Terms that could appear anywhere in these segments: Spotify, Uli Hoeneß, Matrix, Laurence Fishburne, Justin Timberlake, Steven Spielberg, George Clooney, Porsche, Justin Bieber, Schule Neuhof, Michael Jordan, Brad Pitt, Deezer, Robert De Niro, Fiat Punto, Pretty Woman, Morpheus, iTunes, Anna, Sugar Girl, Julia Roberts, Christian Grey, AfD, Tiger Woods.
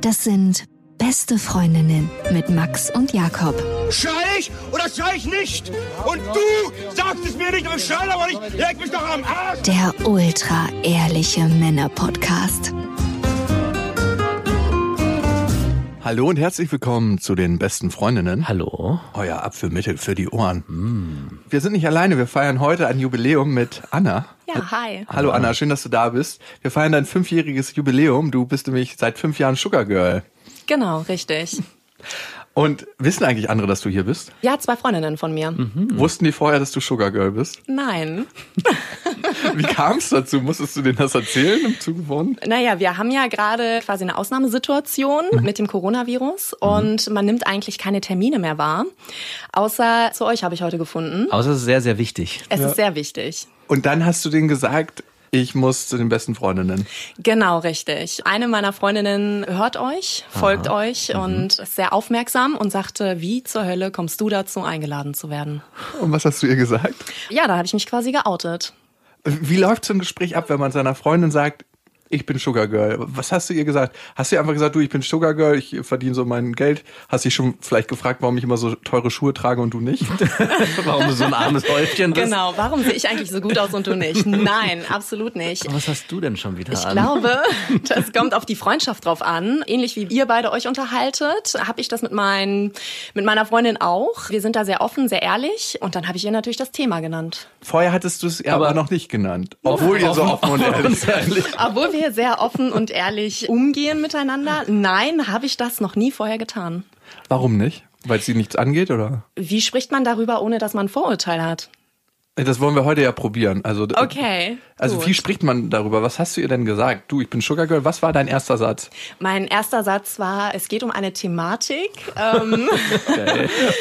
Das sind beste Freundinnen mit Max und Jakob. Schrei ich oder schrei ich nicht? Und du sagst es mir nicht, aber ich schrei aber nicht. Leg mich doch am Arsch. Der ultra-ehrliche Männer-Podcast. Hallo und herzlich willkommen zu den besten Freundinnen. Hallo. Euer Abführmittel für die Ohren. Mm. Wir sind nicht alleine, wir feiern heute ein Jubiläum mit Anna. Ja, hi. Hallo Anna, schön, dass du da bist. Wir feiern dein 5-jähriges Jubiläum. Du bist nämlich seit 5 Jahren Sugar Girl. Genau, richtig. Und wissen eigentlich andere, dass du hier bist? Ja, 2 Freundinnen von mir. Mhm. Wussten die vorher, dass du Sugar Girl bist? Nein. Wie kam es dazu? Musstest du denen das erzählen im Zuge von? Naja, wir haben ja gerade quasi eine Ausnahmesituation mit dem Coronavirus und man nimmt eigentlich keine Termine mehr wahr. Außer zu euch habe ich heute gefunden. Außer es ist sehr, sehr wichtig. Es ist sehr wichtig. Und dann hast du denen gesagt... Ich muss zu den besten Freundinnen. Genau, richtig. Eine meiner Freundinnen hört euch, folgt euch und ist sehr aufmerksam und sagte, wie zur Hölle kommst du dazu, eingeladen zu werden? Und was hast du ihr gesagt? Ja, da habe ich mich quasi geoutet. Wie läuft so ein Gespräch ab, wenn man seiner Freundin sagt, ich bin Sugar Girl? Was hast du ihr gesagt? Hast du ihr einfach gesagt, du, ich bin Sugar Girl, ich verdiene so mein Geld? Hast du dich schon vielleicht gefragt, warum ich immer so teure Schuhe trage und du nicht? Warum du so ein armes Häufchen bist? Genau, warum sehe ich eigentlich so gut aus und du nicht? Nein, absolut nicht. Aber was hast du denn schon wieder an? Ich glaube, das kommt auf die Freundschaft drauf an. Ähnlich wie ihr beide euch unterhaltet, habe ich das mit meiner Freundin auch. Wir sind da sehr offen, sehr ehrlich und dann habe ich ihr natürlich das Thema genannt. Vorher hattest du es ihr aber noch nicht genannt, obwohl ihr so offen und ehrlich seid. Obwohl wir sehr offen und ehrlich umgehen miteinander. Nein, habe ich das noch nie vorher getan. Warum nicht? Weil es sie nichts angeht, oder? Wie spricht man darüber, ohne dass man Vorurteile hat? Das wollen wir heute ja probieren. Also, okay. Also gut. Wie spricht man darüber? Was hast du ihr denn gesagt? Du, ich bin Sugar Girl. Was war dein erster Satz? Mein erster Satz war, es geht um eine Thematik.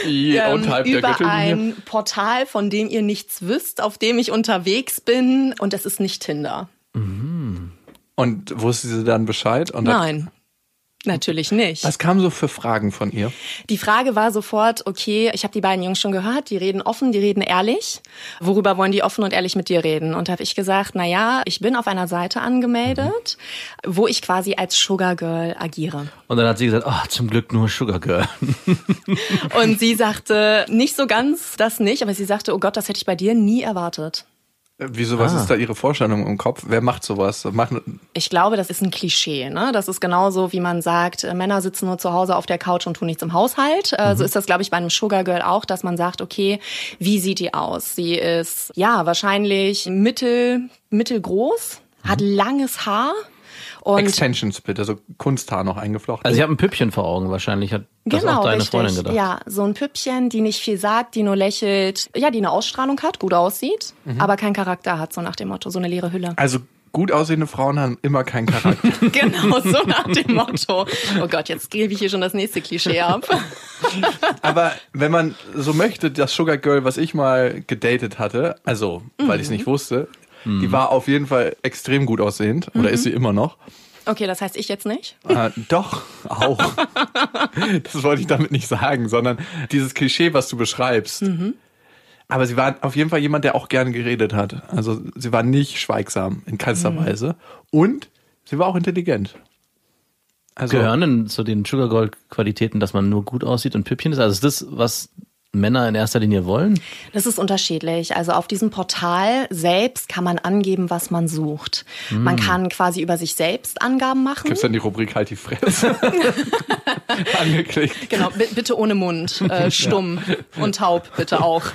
Über ein Portal, von dem ihr nichts wisst, auf dem ich unterwegs bin. Und es ist nicht Tinder. Mhm. Und wusste sie dann Bescheid? Und nein, natürlich nicht. Was kamen so für Fragen von ihr? Die Frage war sofort, okay, ich habe die beiden Jungs schon gehört, die reden offen, die reden ehrlich. Worüber wollen die offen und ehrlich mit dir reden? Und habe ich gesagt, naja, ich bin auf einer Seite angemeldet, wo ich quasi als Sugar Girl agiere. Und dann hat sie gesagt, oh, zum Glück nur Sugar Girl. Und sie sagte, nicht so ganz das nicht, aber sie sagte, oh Gott, das hätte ich bei dir nie erwartet. Wieso, was ist da Ihre Vorstellung im Kopf? Wer macht sowas? Ich glaube, das ist ein Klischee. Ne? Das ist genauso, wie man sagt, Männer sitzen nur zu Hause auf der Couch und tun nichts im Haushalt. So ist das, glaube ich, bei einem Sugar Girl auch, dass man sagt, okay, wie sieht die aus? Sie ist ja wahrscheinlich mittelgroß, hat langes Haar. Und Extensions bitte, also Kunsthaar noch eingeflochten. Also ich habe ein Püppchen vor Augen wahrscheinlich, hat das auch deine Freundin gedacht. Ja, so ein Püppchen, die nicht viel sagt, die nur lächelt, ja, die eine Ausstrahlung hat, gut aussieht, aber keinen Charakter hat, so nach dem Motto, so eine leere Hülle. Also gut aussehende Frauen haben immer keinen Charakter. Genau, so nach dem Motto. Oh Gott, jetzt gebe ich hier schon das nächste Klischee ab. Aber wenn man so möchte, das Sugar Girl, was ich mal gedatet hatte, also weil ich es nicht wusste, die war auf jeden Fall extrem gut aussehend. Oder ist sie immer noch. Okay, das heißt ich jetzt nicht? Doch, auch. Das wollte ich damit nicht sagen, sondern dieses Klischee, was du beschreibst. Aber sie war auf jeden Fall jemand, der auch gerne geredet hat. Also sie war nicht schweigsam, in keinster Weise. Und sie war auch intelligent. Also, gehören denn zu den Sugar Girl Qualitäten, dass man nur gut aussieht und Püppchen ist? Also ist das, was... Männer in erster Linie wollen? Das ist unterschiedlich. Also auf diesem Portal selbst kann man angeben, was man sucht. Man kann quasi über sich selbst Angaben machen. Gibt's dann die Rubrik halt die Fresse? Angeklickt. Genau, bitte ohne Mund, stumm und taub bitte auch.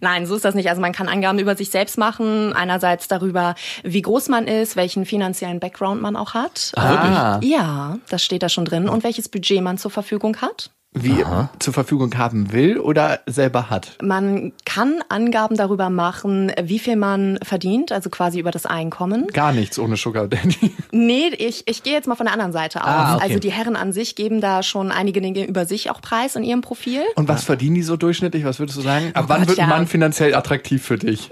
Nein, so ist das nicht. Also man kann Angaben über sich selbst machen. Einerseits darüber, wie groß man ist, welchen finanziellen Background man auch hat. Ja, das steht da schon drin. Und welches Budget man zur Verfügung hat. Wie zur Verfügung haben will oder selber hat? Man kann Angaben darüber machen, wie viel man verdient, also quasi über das Einkommen. Gar nichts ohne Sugar Daddy. Nee, ich gehe jetzt mal von der anderen Seite aus. Okay. Also die Herren an sich geben da schon einige Dinge über sich auch preis in ihrem Profil. Und was verdienen die so durchschnittlich? Was würdest du sagen? Ab wann wird ein Mann finanziell attraktiv für dich?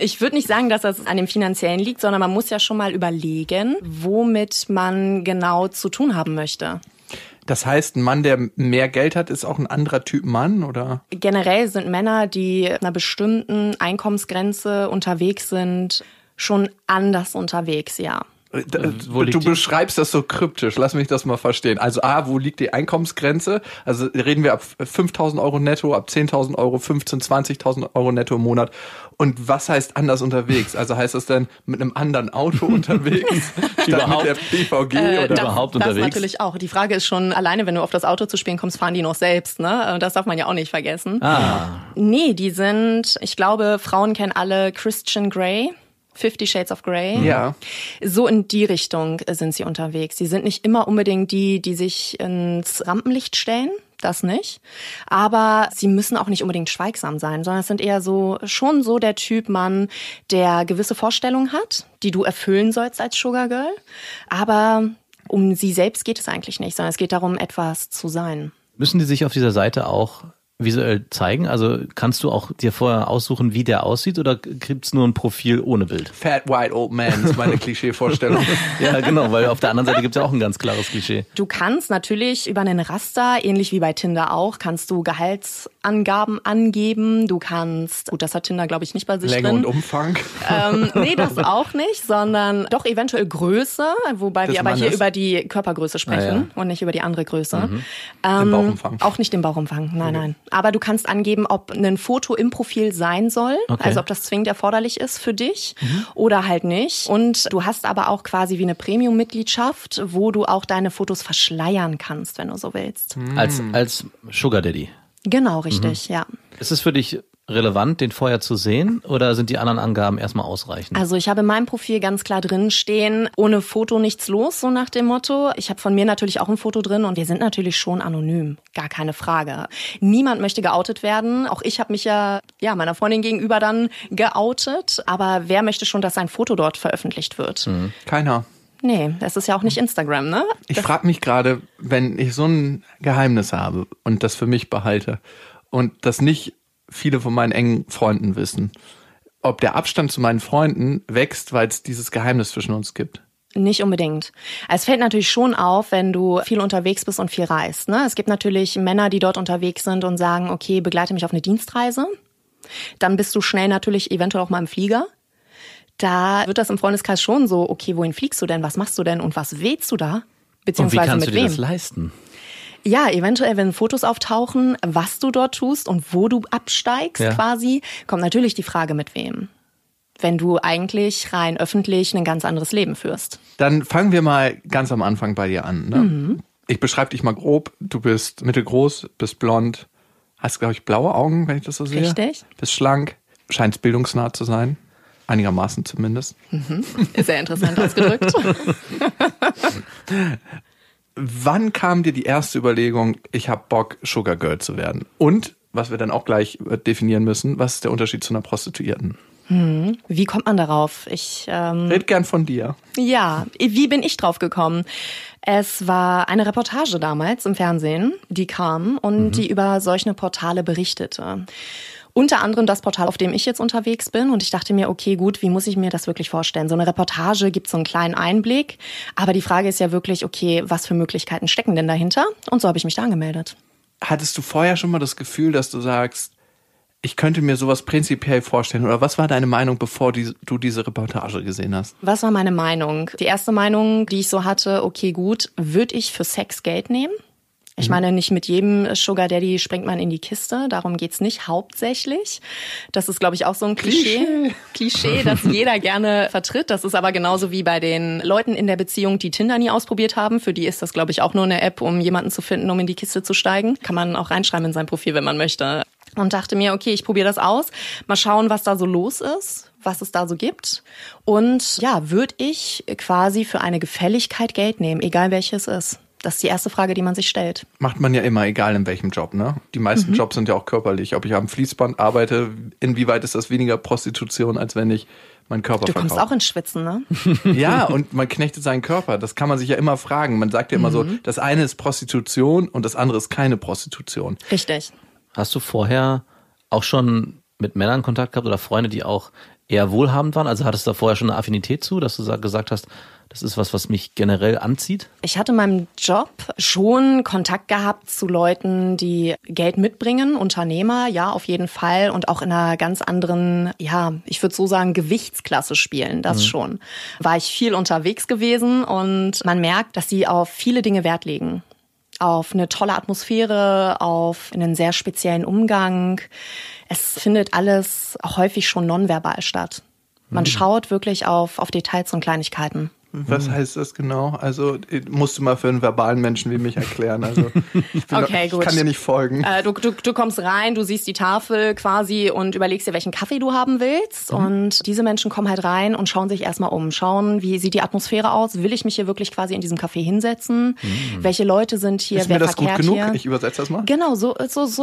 Ich würde nicht sagen, dass das an dem Finanziellen liegt, sondern man muss ja schon mal überlegen, womit man genau zu tun haben möchte. Das heißt, ein Mann, der mehr Geld hat, ist auch ein anderer Typ Mann, oder? Generell sind Männer, die einer bestimmten Einkommensgrenze unterwegs sind, schon anders unterwegs, ja. Du beschreibst das so kryptisch, lass mich das mal verstehen. Also A, wo liegt die Einkommensgrenze? Also reden wir ab 5.000 Euro netto, ab 10.000 Euro, 15.000, 20.000 Euro netto im Monat. Und was heißt anders unterwegs? Also heißt das denn mit einem anderen Auto unterwegs? Überhaupt mit der PVG oder das, überhaupt unterwegs? Das natürlich auch. Die Frage ist schon, alleine wenn du auf das Auto zu spielen kommst, fahren die noch selbst, ne? Das darf man ja auch nicht vergessen. Ah. Nee, die sind, ich glaube, Frauen kennen alle Christian Grey. 50 Shades of Grey. Ja. So in die Richtung sind sie unterwegs. Sie sind nicht immer unbedingt die, die sich ins Rampenlicht stellen. Das nicht. Aber sie müssen auch nicht unbedingt schweigsam sein, sondern es sind eher so, schon so der Typ Mann, der gewisse Vorstellungen hat, die du erfüllen sollst als Sugar Girl. Aber um sie selbst geht es eigentlich nicht, sondern es geht darum, etwas zu sein. Müssen die sich auf dieser Seite auch visuell zeigen? Also kannst du auch dir vorher aussuchen, wie der aussieht, oder gibt's nur ein Profil ohne Bild? Fat White Old Man ist meine Klischee-Vorstellung. Ja, genau, weil auf der anderen Seite gibt's ja auch ein ganz klares Klischee. Du kannst natürlich über einen Raster, ähnlich wie bei Tinder auch, kannst du Gehaltsangaben angeben. Du kannst, gut, das hat Tinder, glaube ich, nicht bei sich Länge drin. Länge und Umfang? Nee, das auch nicht, sondern doch eventuell Größe, wobei wir aber hier über die Körpergröße sprechen und nicht über die andere Größe. Mhm. Den Bauchumfang? Auch nicht den Bauchumfang, nein, nein. Aber du kannst angeben, ob ein Foto im Profil sein soll, also ob das zwingend erforderlich ist für dich oder halt nicht. Und du hast aber auch quasi wie eine Premium-Mitgliedschaft, wo du auch deine Fotos verschleiern kannst, wenn du so willst. Als Sugar Daddy? Genau, richtig, ja. Ist es für dich relevant, den vorher zu sehen, oder sind die anderen Angaben erstmal ausreichend? Also ich habe in meinem Profil ganz klar drin stehen, ohne Foto nichts los, so nach dem Motto. Ich habe von mir natürlich auch ein Foto drin und wir sind natürlich schon anonym, gar keine Frage. Niemand möchte geoutet werden, auch ich habe mich ja meiner Freundin gegenüber dann geoutet, aber wer möchte schon, dass sein Foto dort veröffentlicht wird? Mhm. Keiner. Nee, das ist ja auch nicht Instagram, ne? Ich frage mich gerade, wenn ich so ein Geheimnis habe und das für mich behalte und das nicht viele von meinen engen Freunden wissen, ob der Abstand zu meinen Freunden wächst, weil es dieses Geheimnis zwischen uns gibt. Nicht unbedingt. Es fällt natürlich schon auf, wenn du viel unterwegs bist und viel reist, ne? Es gibt natürlich Männer, die dort unterwegs sind und sagen, okay, begleite mich auf eine Dienstreise. Dann bist du schnell natürlich eventuell auch mal im Flieger. Da wird das im Freundeskreis schon so, okay, wohin fliegst du denn, was machst du denn und was willst du da? Beziehungsweise mit wem? Und wie kannst du dir das leisten? Ja, eventuell, wenn Fotos auftauchen, was du dort tust und wo du absteigst quasi, kommt natürlich die Frage, mit wem. Wenn du eigentlich rein öffentlich ein ganz anderes Leben führst. Dann fangen wir mal ganz am Anfang bei dir an, ne? Mhm. Ich beschreibe dich mal grob. Du bist mittelgroß, bist blond, hast, glaube ich, blaue Augen, wenn ich das so sehe. Richtig. Bist schlank, scheinst bildungsnah zu sein. Einigermaßen zumindest. Mhm. Ist sehr interessant ausgedrückt. Wann kam dir die erste Überlegung, ich habe Bock, Sugar Girl zu werden? Und, was wir dann auch gleich definieren müssen, was ist der Unterschied zu einer Prostituierten? Wie kommt man darauf? Red gern von dir. Ja, wie bin ich drauf gekommen? Es war eine Reportage damals im Fernsehen, die kam und die über solche Portale berichtete. Unter anderem das Portal, auf dem ich jetzt unterwegs bin. Und ich dachte mir, okay, gut, wie muss ich mir das wirklich vorstellen? So eine Reportage gibt so einen kleinen Einblick. Aber die Frage ist ja wirklich, okay, was für Möglichkeiten stecken denn dahinter? Und so habe ich mich da angemeldet. Hattest du vorher schon mal das Gefühl, dass du sagst, ich könnte mir sowas prinzipiell vorstellen? Oder was war deine Meinung, bevor du diese Reportage gesehen hast? Was war meine Meinung? Die erste Meinung, die ich so hatte, okay, gut, würde ich für Sex Geld nehmen? Ich meine, nicht mit jedem Sugar Daddy springt man in die Kiste. Darum geht's nicht hauptsächlich. Das ist, glaube ich, auch so ein Klischee, das jeder gerne vertritt. Das ist aber genauso wie bei den Leuten in der Beziehung, die Tinder nie ausprobiert haben. Für die ist das, glaube ich, auch nur eine App, um jemanden zu finden, um in die Kiste zu steigen. Kann man auch reinschreiben in sein Profil, wenn man möchte. Und dachte mir, okay, ich probiere das aus. Mal schauen, was da so los ist, was es da so gibt. Und ja, würde ich quasi für eine Gefälligkeit Geld nehmen, egal welches ist. Das ist die erste Frage, die man sich stellt. Macht man ja immer, egal in welchem Job, ne? Die meisten Jobs sind ja auch körperlich. Ob ich am Fließband arbeite, inwieweit ist das weniger Prostitution, als wenn ich meinen Körper verkaufe? Du kommst auch ins Schwitzen, ne? Ja, und man knechtet seinen Körper. Das kann man sich ja immer fragen. Man sagt ja immer so, das eine ist Prostitution und das andere ist keine Prostitution. Richtig. Hast du vorher auch schon mit Männern Kontakt gehabt oder Freunde, die auch eher wohlhabend waren? Also hattest du da vorher schon eine Affinität zu, dass du gesagt hast, Das ist was, was mich generell anzieht. Ich hatte in meinem Job schon Kontakt gehabt zu Leuten, die Geld mitbringen, Unternehmer, ja, auf jeden Fall. Und auch in einer ganz anderen, ja, ich würde so sagen, Gewichtsklasse spielen, das schon. War ich viel unterwegs gewesen und man merkt, dass sie auf viele Dinge Wert legen. Auf eine tolle Atmosphäre, auf einen sehr speziellen Umgang. Es findet alles häufig schon nonverbal statt. Man schaut wirklich auf Details und Kleinigkeiten. Was heißt das genau? Also musst du mal für einen verbalen Menschen wie mich erklären. Also ich kann dir nicht folgen. Du kommst rein, du siehst die Tafel quasi und überlegst dir, welchen Kaffee du haben willst. Und diese Menschen kommen halt rein und schauen sich erstmal um. Schauen, wie sieht die Atmosphäre aus? Will ich mich hier wirklich quasi in diesem Café hinsetzen? Welche Leute sind hier? Ist mir das gut genug? Hier? Ich übersetze das mal. Genau, so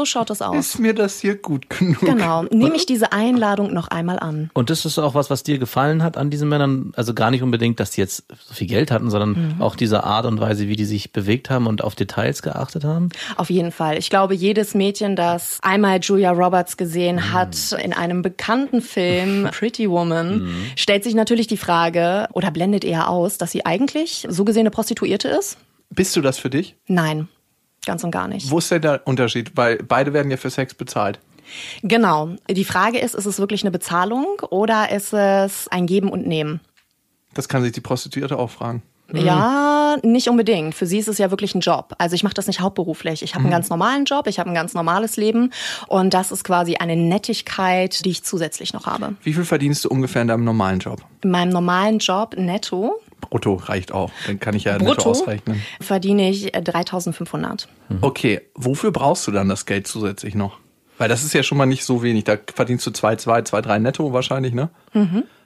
schaut das aus. Ist mir das hier gut genug? Genau, nehme ich diese Einladung noch einmal an. Und das ist auch was dir gefallen hat an diesen Männern? Also gar nicht unbedingt, dass die jetzt so viel Geld hatten, sondern auch diese Art und Weise, wie die sich bewegt haben und auf Details geachtet haben? Auf jeden Fall. Ich glaube, jedes Mädchen, das einmal Julia Roberts gesehen hat in einem bekannten Film, Pretty Woman, stellt sich natürlich die Frage oder blendet eher aus, dass sie eigentlich so gesehen eine Prostituierte ist. Bist du das für dich? Nein, ganz und gar nicht. Wo ist denn der Unterschied? Weil beide werden ja für Sex bezahlt. Genau. Die Frage ist es wirklich eine Bezahlung oder ist es ein Geben und Nehmen? Das kann sich die Prostituierte auch fragen. Ja, nicht unbedingt. Für sie ist es ja wirklich ein Job. Also ich mache das nicht hauptberuflich. Ich habe einen ganz normalen Job, ich habe ein ganz normales Leben. Und das ist quasi eine Nettigkeit, die ich zusätzlich noch habe. Wie viel verdienst du ungefähr in deinem normalen Job? In meinem normalen Job netto. Brutto reicht auch. Dann kann ich ja brutto netto ausrechnen. Verdiene ich 3.500. Okay, wofür brauchst du dann das Geld zusätzlich noch? Weil das ist ja schon mal nicht so wenig. Da verdienst du 2,3 netto wahrscheinlich, ne?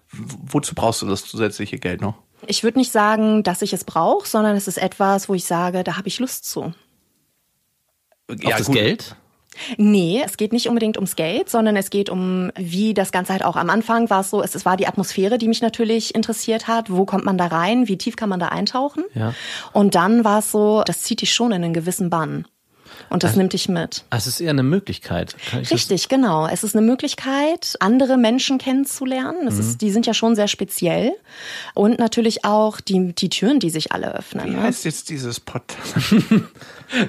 Wozu brauchst du das zusätzliche Geld noch? Ich würde nicht sagen, dass ich es brauche, sondern es ist etwas, wo ich sage, da habe ich Lust zu. Ja, auf das Geld? Nee, es geht nicht unbedingt ums Geld, sondern es geht um, wie das Ganze halt auch am Anfang war es so, es war die Atmosphäre, die mich natürlich interessiert hat. Wo kommt man da rein? Wie tief kann man da eintauchen? Ja. Und dann war es so, das zieht dich schon in einen gewissen Bann. Und das nimmt dich mit. Es ist eher eine Möglichkeit. Richtig, genau. Es ist eine Möglichkeit, andere Menschen kennenzulernen. Das ist, die sind ja schon sehr speziell. Und natürlich auch die Türen, die sich alle öffnen. Wie heißt jetzt dieses Portal?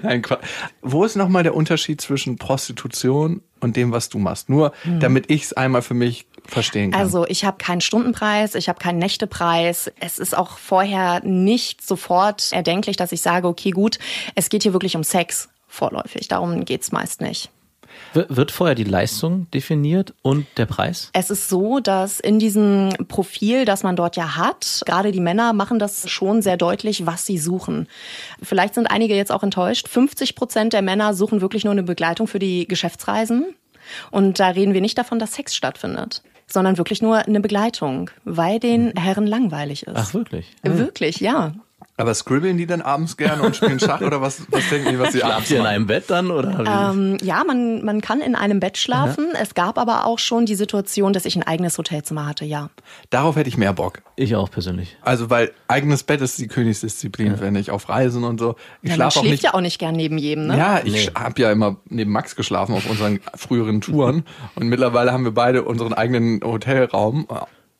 Nein, Quatsch. Wo ist nochmal der Unterschied zwischen Prostitution und dem, was du machst? Nur, damit ich es einmal für mich verstehen kann. Also ich habe keinen Stundenpreis, ich habe keinen Nächtepreis. Es ist auch vorher nicht sofort erdenklich, dass ich sage, okay, gut, es geht hier wirklich um Sex. Vorläufig, darum geht's meist nicht. Wird vorher die Leistung definiert und der Preis? Es ist so, dass in diesem Profil, das man dort ja hat, gerade die Männer machen das schon sehr deutlich, was sie suchen. Vielleicht sind einige jetzt auch enttäuscht. 50% der Männer suchen wirklich nur eine Begleitung für die Geschäftsreisen. Und da reden wir nicht davon, dass Sex stattfindet, sondern wirklich nur eine Begleitung, weil den Herren langweilig ist. Ach, wirklich? Wirklich, ja. Aber scribbeln die dann abends gerne und spielen Schach oder was denken die, was sie abends machen? Schlaft ihr in einem Bett dann? Oder? Ja, man kann in einem Bett schlafen. Es gab aber auch schon die Situation, dass ich ein eigenes Hotelzimmer hatte, ja. Darauf hätte ich mehr Bock. Ich auch persönlich. Also, weil eigenes Bett ist die Königsdisziplin, finde ich, auf Reisen und so. Ich schlafe auch nicht. Man schläft ja auch nicht gern neben jedem, ne? Ja, ich habe ja immer neben Max geschlafen auf unseren früheren Touren. Und mittlerweile haben wir beide unseren eigenen Hotelraum.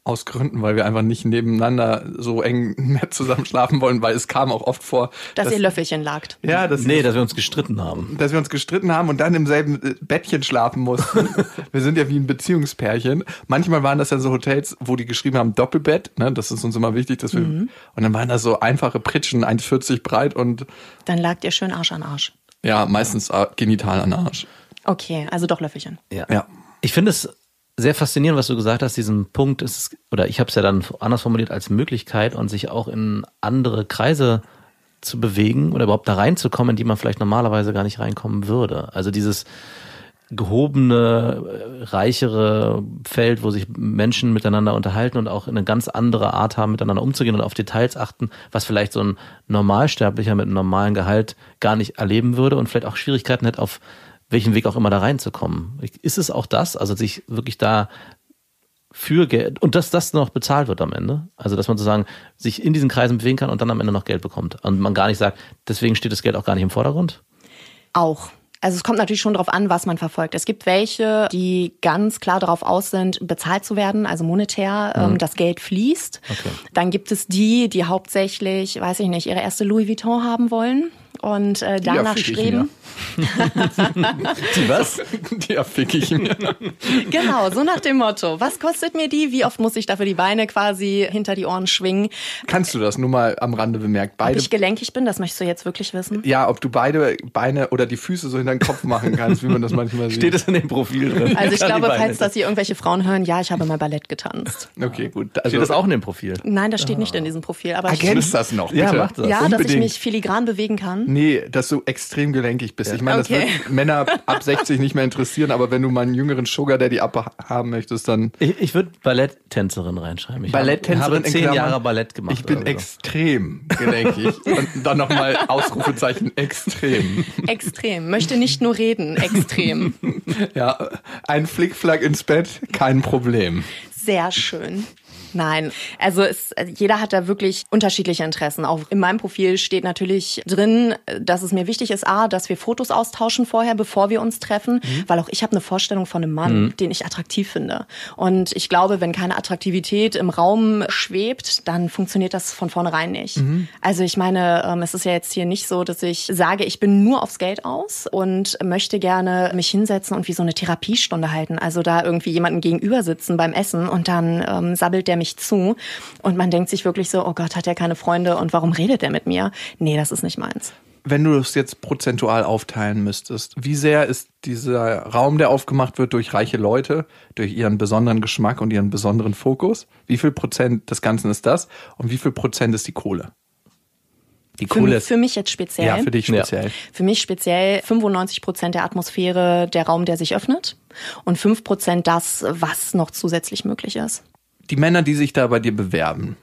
Aus Gründen, weil wir einfach nicht nebeneinander so eng mehr zusammen schlafen wollen, weil es kam auch oft vor, dass ihr Löffelchen lagt. Ja, dass wir uns gestritten haben. Dass wir uns gestritten haben und dann im selben Bettchen schlafen mussten. Wir sind ja wie ein Beziehungspärchen. Manchmal waren das ja so Hotels, wo die geschrieben haben, Doppelbett, ne? Das ist uns immer wichtig, dass wir, und dann waren das so einfache Pritschen, 1,40 breit und... Dann lagt ihr schön Arsch an Arsch. Ja, meistens genital an Arsch. Okay, also doch Löffelchen. Ja. Ich finde es sehr faszinierend, was du gesagt hast, diesen Punkt ist, oder ich habe es ja dann anders formuliert, als Möglichkeit und sich auch in andere Kreise zu bewegen oder überhaupt da reinzukommen, in die man vielleicht normalerweise gar nicht reinkommen würde. Also dieses gehobene, reichere Feld, wo sich Menschen miteinander unterhalten und auch eine ganz andere Art haben, miteinander umzugehen und auf Details achten, was vielleicht so ein Normalsterblicher mit einem normalen Gehalt gar nicht erleben würde und vielleicht auch Schwierigkeiten hätte, auf welchen Weg auch immer da reinzukommen. Ist es auch das, also sich wirklich da für Geld, und dass das noch bezahlt wird am Ende, also dass man sozusagen sich in diesen Kreisen bewegen kann und dann am Ende noch Geld bekommt und man gar nicht sagt, deswegen steht das Geld auch gar nicht im Vordergrund? Auch. Also es kommt natürlich schon drauf an, was man verfolgt. Es gibt welche, die ganz klar darauf aus sind, bezahlt zu werden, also monetär, das Geld fließt. Okay. Dann gibt es die, die hauptsächlich, weiß ich nicht, ihre erste Louis Vuitton haben wollen. Und danach streben. Die was? Die erfick ich mir. Genau, so nach dem Motto. Was kostet mir die? Wie oft muss ich dafür die Beine quasi hinter die Ohren schwingen? Kannst du das nur mal am Rande bemerkt? Ob ich gelenkig bin, das möchtest du jetzt wirklich wissen? Ja, ob du beide Beine oder die Füße so hinter den Kopf machen kannst, wie man das manchmal sieht. Steht das in dem Profil drin? Also ich glaube, falls das hier irgendwelche Frauen hören, ja, ich habe mal Ballett getanzt. Okay, gut. Also, steht das auch in dem Profil? Nein, das steht nicht in diesem Profil. Aber ergänzt das noch, bitte. Ja, mach das. Ja, dass ich mich filigran bewegen kann. Nee, dass du extrem gelenkig bist. Ja. Ich meine, okay. Das wird Männer ab 60 nicht mehr interessieren, aber wenn du mal einen jüngeren Sugar Daddy abhaben möchtest, dann... Ich würde Balletttänzerin reinschreiben. Ich habe 10 Jahre Ballett gemacht. Ich bin extrem gelenkig. Und dann nochmal Ausrufezeichen extrem. Extrem. Möchte nicht nur reden. Extrem. Ja, ein Flickflack ins Bett, kein Problem. Sehr schön. Nein, also jeder hat da wirklich unterschiedliche Interessen. Auch in meinem Profil steht natürlich drin, dass es mir wichtig ist, dass wir Fotos austauschen vorher, bevor wir uns treffen, weil auch ich habe eine Vorstellung von einem Mann, den ich attraktiv finde. Und ich glaube, wenn keine Attraktivität im Raum schwebt, dann funktioniert das von vornherein nicht. Also ich meine, es ist ja jetzt hier nicht so, dass ich sage, ich bin nur aufs Geld aus und möchte gerne mich hinsetzen und wie so eine Therapiestunde halten. Also da irgendwie jemanden gegenüber sitzen beim Essen und dann sabbelt der mich zu und man denkt sich wirklich so, oh Gott, hat er keine Freunde und warum redet er mit mir? Nee, das ist nicht meins. Wenn du es jetzt prozentual aufteilen müsstest, wie sehr ist dieser Raum, der aufgemacht wird durch reiche Leute, durch ihren besonderen Geschmack und ihren besonderen Fokus, wie viel Prozent des Ganzen ist das und wie viel Prozent ist die Kohle? Die Kohle für mich jetzt speziell. Ja, für dich speziell. Ja. Für mich speziell 95% der Atmosphäre, der Raum, der sich öffnet und 5% das, was noch zusätzlich möglich ist. Die Männer, die sich da bei dir bewerben,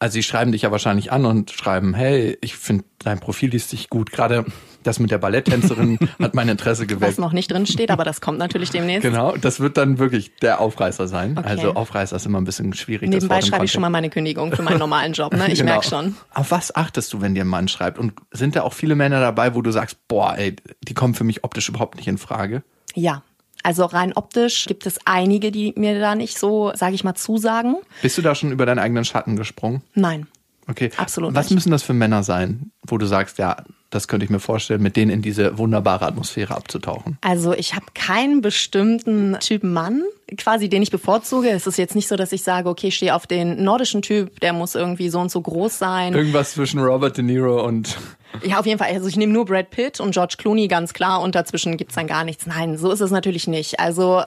also sie schreiben dich ja wahrscheinlich an und schreiben, hey, ich finde, dein Profil liest sich gut. Gerade das mit der Balletttänzerin hat mein Interesse geweckt. Was noch nicht drin steht, aber das kommt natürlich demnächst. Genau, das wird dann wirklich der Aufreißer sein. Okay. Also Aufreißer ist immer ein bisschen schwierig. Nebenbei schreibe ich schon mal meine Kündigung für meinen normalen Job, ne? Ich merke schon. Auf was achtest du, wenn dir ein Mann schreibt? Und sind da auch viele Männer dabei, wo du sagst, boah, ey, die kommen für mich optisch überhaupt nicht in Frage? Ja. Also rein optisch gibt es einige, die mir da nicht so, sage ich mal, zusagen. Bist du da schon über deinen eigenen Schatten gesprungen? Nein. Okay. Absolut nicht. Was müssen das für Männer sein, wo du sagst, ja, das könnte ich mir vorstellen, mit denen in diese wunderbare Atmosphäre abzutauchen? Also ich habe keinen bestimmten Typen Mann, quasi den ich bevorzuge. Es ist jetzt nicht so, dass ich sage, okay, ich stehe auf den nordischen Typ, der muss irgendwie so und so groß sein. Irgendwas zwischen Robert De Niro und... Ja, auf jeden Fall. Also ich nehme nur Brad Pitt und George Clooney, ganz klar. Und dazwischen gibt's dann gar nichts. Nein, so ist es natürlich nicht. Also...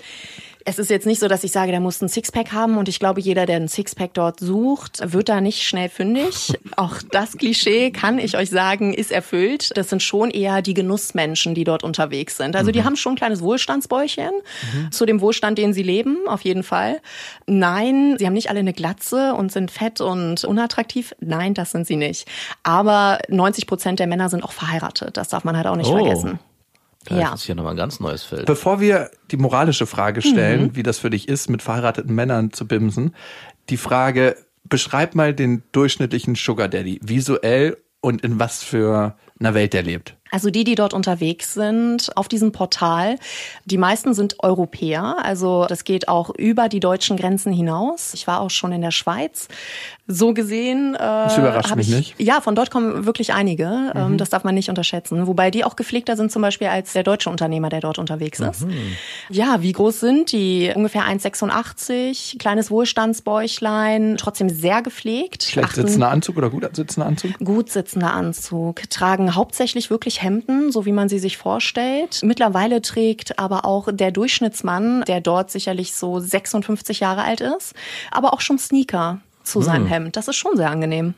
Es ist jetzt nicht so, dass ich sage, der muss ein Sixpack haben und ich glaube, jeder, der ein Sixpack dort sucht, wird da nicht schnell fündig. Auch das Klischee, kann ich euch sagen, ist erfüllt. Das sind schon eher die Genussmenschen, die dort unterwegs sind. Also die haben schon ein kleines Wohlstandsbäuchchen zu dem Wohlstand, den sie leben, auf jeden Fall. Nein, sie haben nicht alle eine Glatze und sind fett und unattraktiv. Nein, das sind sie nicht. Aber 90% der Männer sind auch verheiratet. Das darf man halt auch nicht vergessen. Ja. Das ist hier nochmal ein ganz neues Feld. Bevor wir die moralische Frage stellen, wie das für dich ist, mit verheirateten Männern zu bimsen, die Frage, beschreib mal den durchschnittlichen Sugar Daddy visuell und in was für einer Welt der lebt. Also die dort unterwegs sind auf diesem Portal, die meisten sind Europäer, also das geht auch über die deutschen Grenzen hinaus. Ich war auch schon in der Schweiz, so gesehen. Das überrascht mich nicht. Ja, von dort kommen wirklich einige, das darf man nicht unterschätzen. Wobei die auch gepflegter sind zum Beispiel als der deutsche Unternehmer, der dort unterwegs ist. Ja, wie groß sind die? Ungefähr 1,86, kleines Wohlstandsbäuchlein, trotzdem sehr gepflegt. Schlecht sitzender Anzug oder gut sitzender Anzug? Gut sitzender Anzug, tragen hauptsächlich wirklich Hemden, so wie man sie sich vorstellt. Mittlerweile trägt aber auch der Durchschnittsmann, der dort sicherlich so 56 Jahre alt ist, aber auch schon Sneaker zu seinem Hemd. Das ist schon sehr angenehm.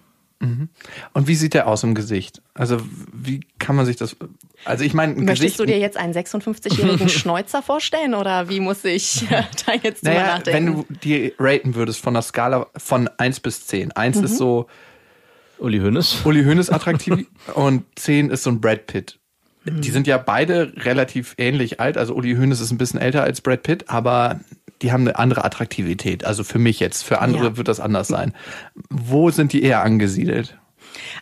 Und wie sieht der aus im Gesicht? Also wie kann man sich das... Also ich meine, möchtest du dir jetzt einen 56-jährigen Schnäuzer vorstellen oder wie muss ich da jetzt drüber nachdenken? Wenn du die raten würdest von der Skala von 1 bis 10. 1 ist so... Uli Hoeneß attraktiv und 10 ist so ein Brad Pitt. Die sind ja beide relativ ähnlich alt. Also Uli Hoeneß ist ein bisschen älter als Brad Pitt, aber die haben eine andere Attraktivität. Also für mich jetzt. Für andere wird das anders sein. Wo sind die eher angesiedelt?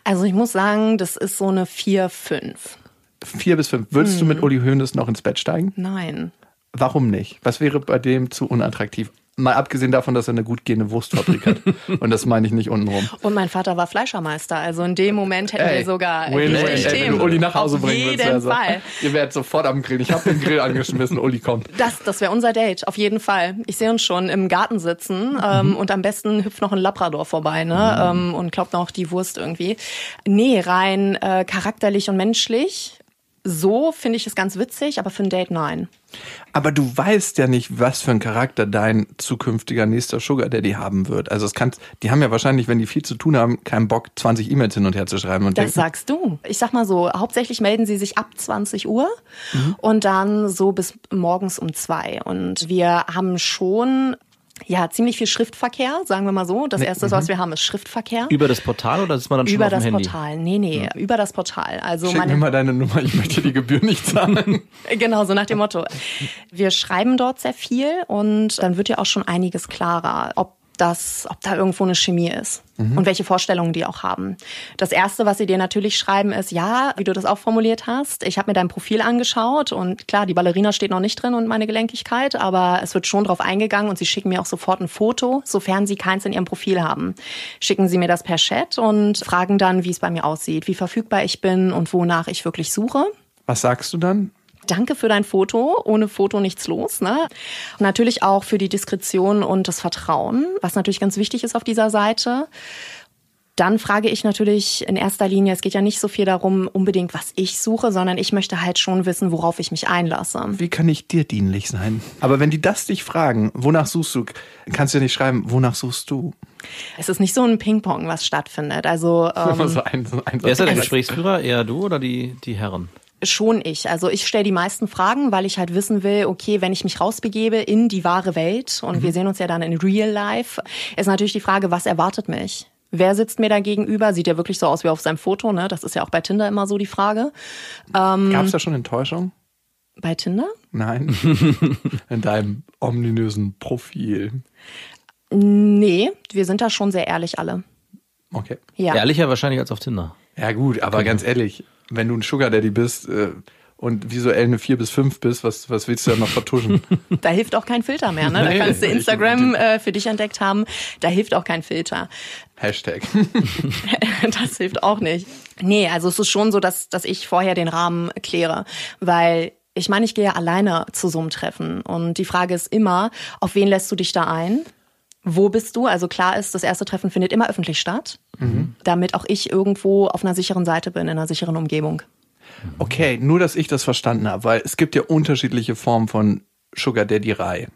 Also ich muss sagen, das ist so eine 4-5. 4 bis 5. Würdest du mit Uli Hoeneß noch ins Bett steigen? Nein. Warum nicht? Was wäre bei dem zu unattraktiv? Mal abgesehen davon, dass er eine gut gehende Wurstfabrik hat. Und das meine ich nicht untenrum. Und mein Vater war Fleischermeister. Also in dem Moment hätten wir sogar... Wenn du Uli nach Hause bringen würdest. Auf jeden Fall. Ihr werdet sofort am Grill. Ich habe den Grill angeschmissen, Uli kommt. Das wäre unser Date, auf jeden Fall. Ich sehe uns schon im Garten sitzen. Und am besten hüpft noch ein Labrador vorbei, ne? Und klopft noch die Wurst irgendwie. Nee, rein charakterlich und menschlich. So finde ich es ganz witzig, aber für ein Date nein. Aber du weißt ja nicht, was für einen Charakter dein zukünftiger nächster Sugar Daddy haben wird. Also die haben ja wahrscheinlich, wenn die viel zu tun haben, keinen Bock, 20 E-Mails hin und her zu schreiben. Und das sagst du. Ich sag mal so, hauptsächlich melden sie sich ab 20 Uhr und dann so bis morgens um 2. Und wir haben schon... Ja, ziemlich viel Schriftverkehr, sagen wir mal so. Das Erste, was wir haben, ist Schriftverkehr. Über das Portal oder ist man dann schon auf dem Handy? Über das Portal, über das Portal. Also schick mir mal deine Nummer, ich möchte die Gebühr nicht zahlen. Genau, so nach dem Motto. Wir schreiben dort sehr viel und dann wird ja auch schon einiges klarer, ob da irgendwo eine Chemie ist und welche Vorstellungen die auch haben. Das Erste, was sie dir natürlich schreiben, ist, ja, wie du das auch formuliert hast, ich habe mir dein Profil angeschaut und klar, die Ballerina steht noch nicht drin und meine Gelenkigkeit, aber es wird schon drauf eingegangen und sie schicken mir auch sofort ein Foto, sofern sie keins in ihrem Profil haben. Schicken sie mir das per Chat und fragen dann, wie es bei mir aussieht, wie verfügbar ich bin und wonach ich wirklich suche. Was sagst du dann? Danke für dein Foto. Ohne Foto nichts los, ne? Und natürlich auch für die Diskretion und das Vertrauen, was natürlich ganz wichtig ist auf dieser Seite. Dann frage ich natürlich in erster Linie, es geht ja nicht so viel darum, unbedingt, was ich suche, sondern ich möchte halt schon wissen, worauf ich mich einlasse. Wie kann ich dir dienlich sein? Aber wenn die das dich fragen, wonach suchst du, kannst du ja nicht schreiben, wonach suchst du? Es ist nicht so ein Ping-Pong, was stattfindet. Also, wer ist der Gesprächsführer? Eher du oder die Herren? Schon ich. Also ich stelle die meisten Fragen, weil ich halt wissen will, okay, wenn ich mich rausbegebe in die wahre Welt und wir sehen uns ja dann in Real Life, ist natürlich die Frage, was erwartet mich? Wer sitzt mir da gegenüber? Sieht ja wirklich so aus wie auf seinem Foto, ne? Das ist ja auch bei Tinder immer so die Frage. Gab's da schon Enttäuschung? Bei Tinder? Nein. In deinem ominösen Profil. Nee, wir sind da schon sehr ehrlich alle. Okay. Ja. Ehrlicher wahrscheinlich als auf Tinder. Ja gut, aber ganz ehrlich, wenn du ein Sugar Daddy bist und visuell eine 4 bis 5 bist, was willst du da noch vertuschen? Da hilft auch kein Filter mehr, ne? Da kannst du Instagram für dich entdeckt haben. Da hilft auch kein Filter. Hashtag. Das hilft auch nicht. Nee, also es ist schon so, dass ich vorher den Rahmen kläre, weil... Ich meine, ich gehe ja alleine zu so einem Treffen und die Frage ist immer, auf wen lässt du dich da ein? Wo bist du? Also klar ist, das erste Treffen findet immer öffentlich statt, damit auch ich irgendwo auf einer sicheren Seite bin, in einer sicheren Umgebung. Okay, nur dass ich das verstanden habe, weil es gibt ja unterschiedliche Formen von Sugar Daddy-Rei.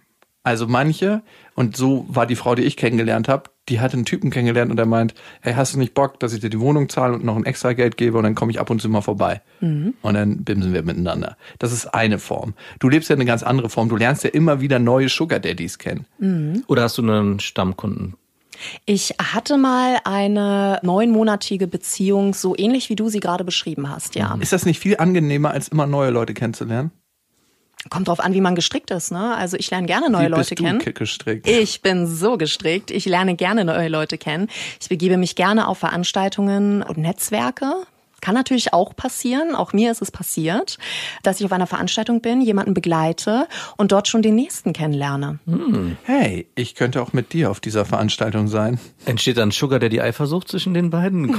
Also manche, und so war die Frau, die ich kennengelernt habe, die hat einen Typen kennengelernt und der meint, hey, hast du nicht Bock, dass ich dir die Wohnung zahle und noch ein extra Geld gebe und dann komme ich ab und zu mal vorbei. Und dann bimsen wir miteinander. Das ist eine Form. Du lebst ja eine ganz andere Form. Du lernst ja immer wieder neue Sugar Daddies kennen. Oder hast du einen Stammkunden? Ich hatte mal eine 9-monatige Beziehung, so ähnlich wie du sie gerade beschrieben hast, ja. Ist das nicht viel angenehmer, als immer neue Leute kennenzulernen? Kommt drauf an, wie man gestrickt ist, ne? Also ich lerne gerne neue Leute kennen. Wie bist du gestrickt? Ich bin so gestrickt. Ich lerne gerne neue Leute kennen. Ich begebe mich gerne auf Veranstaltungen und Netzwerke. Kann natürlich auch passieren, auch mir ist es passiert, dass ich auf einer Veranstaltung bin, jemanden begleite und dort schon den Nächsten kennenlerne. Hey, ich könnte auch mit dir auf dieser Veranstaltung sein. Entsteht dann Sugar Daddy Eifersucht zwischen den beiden?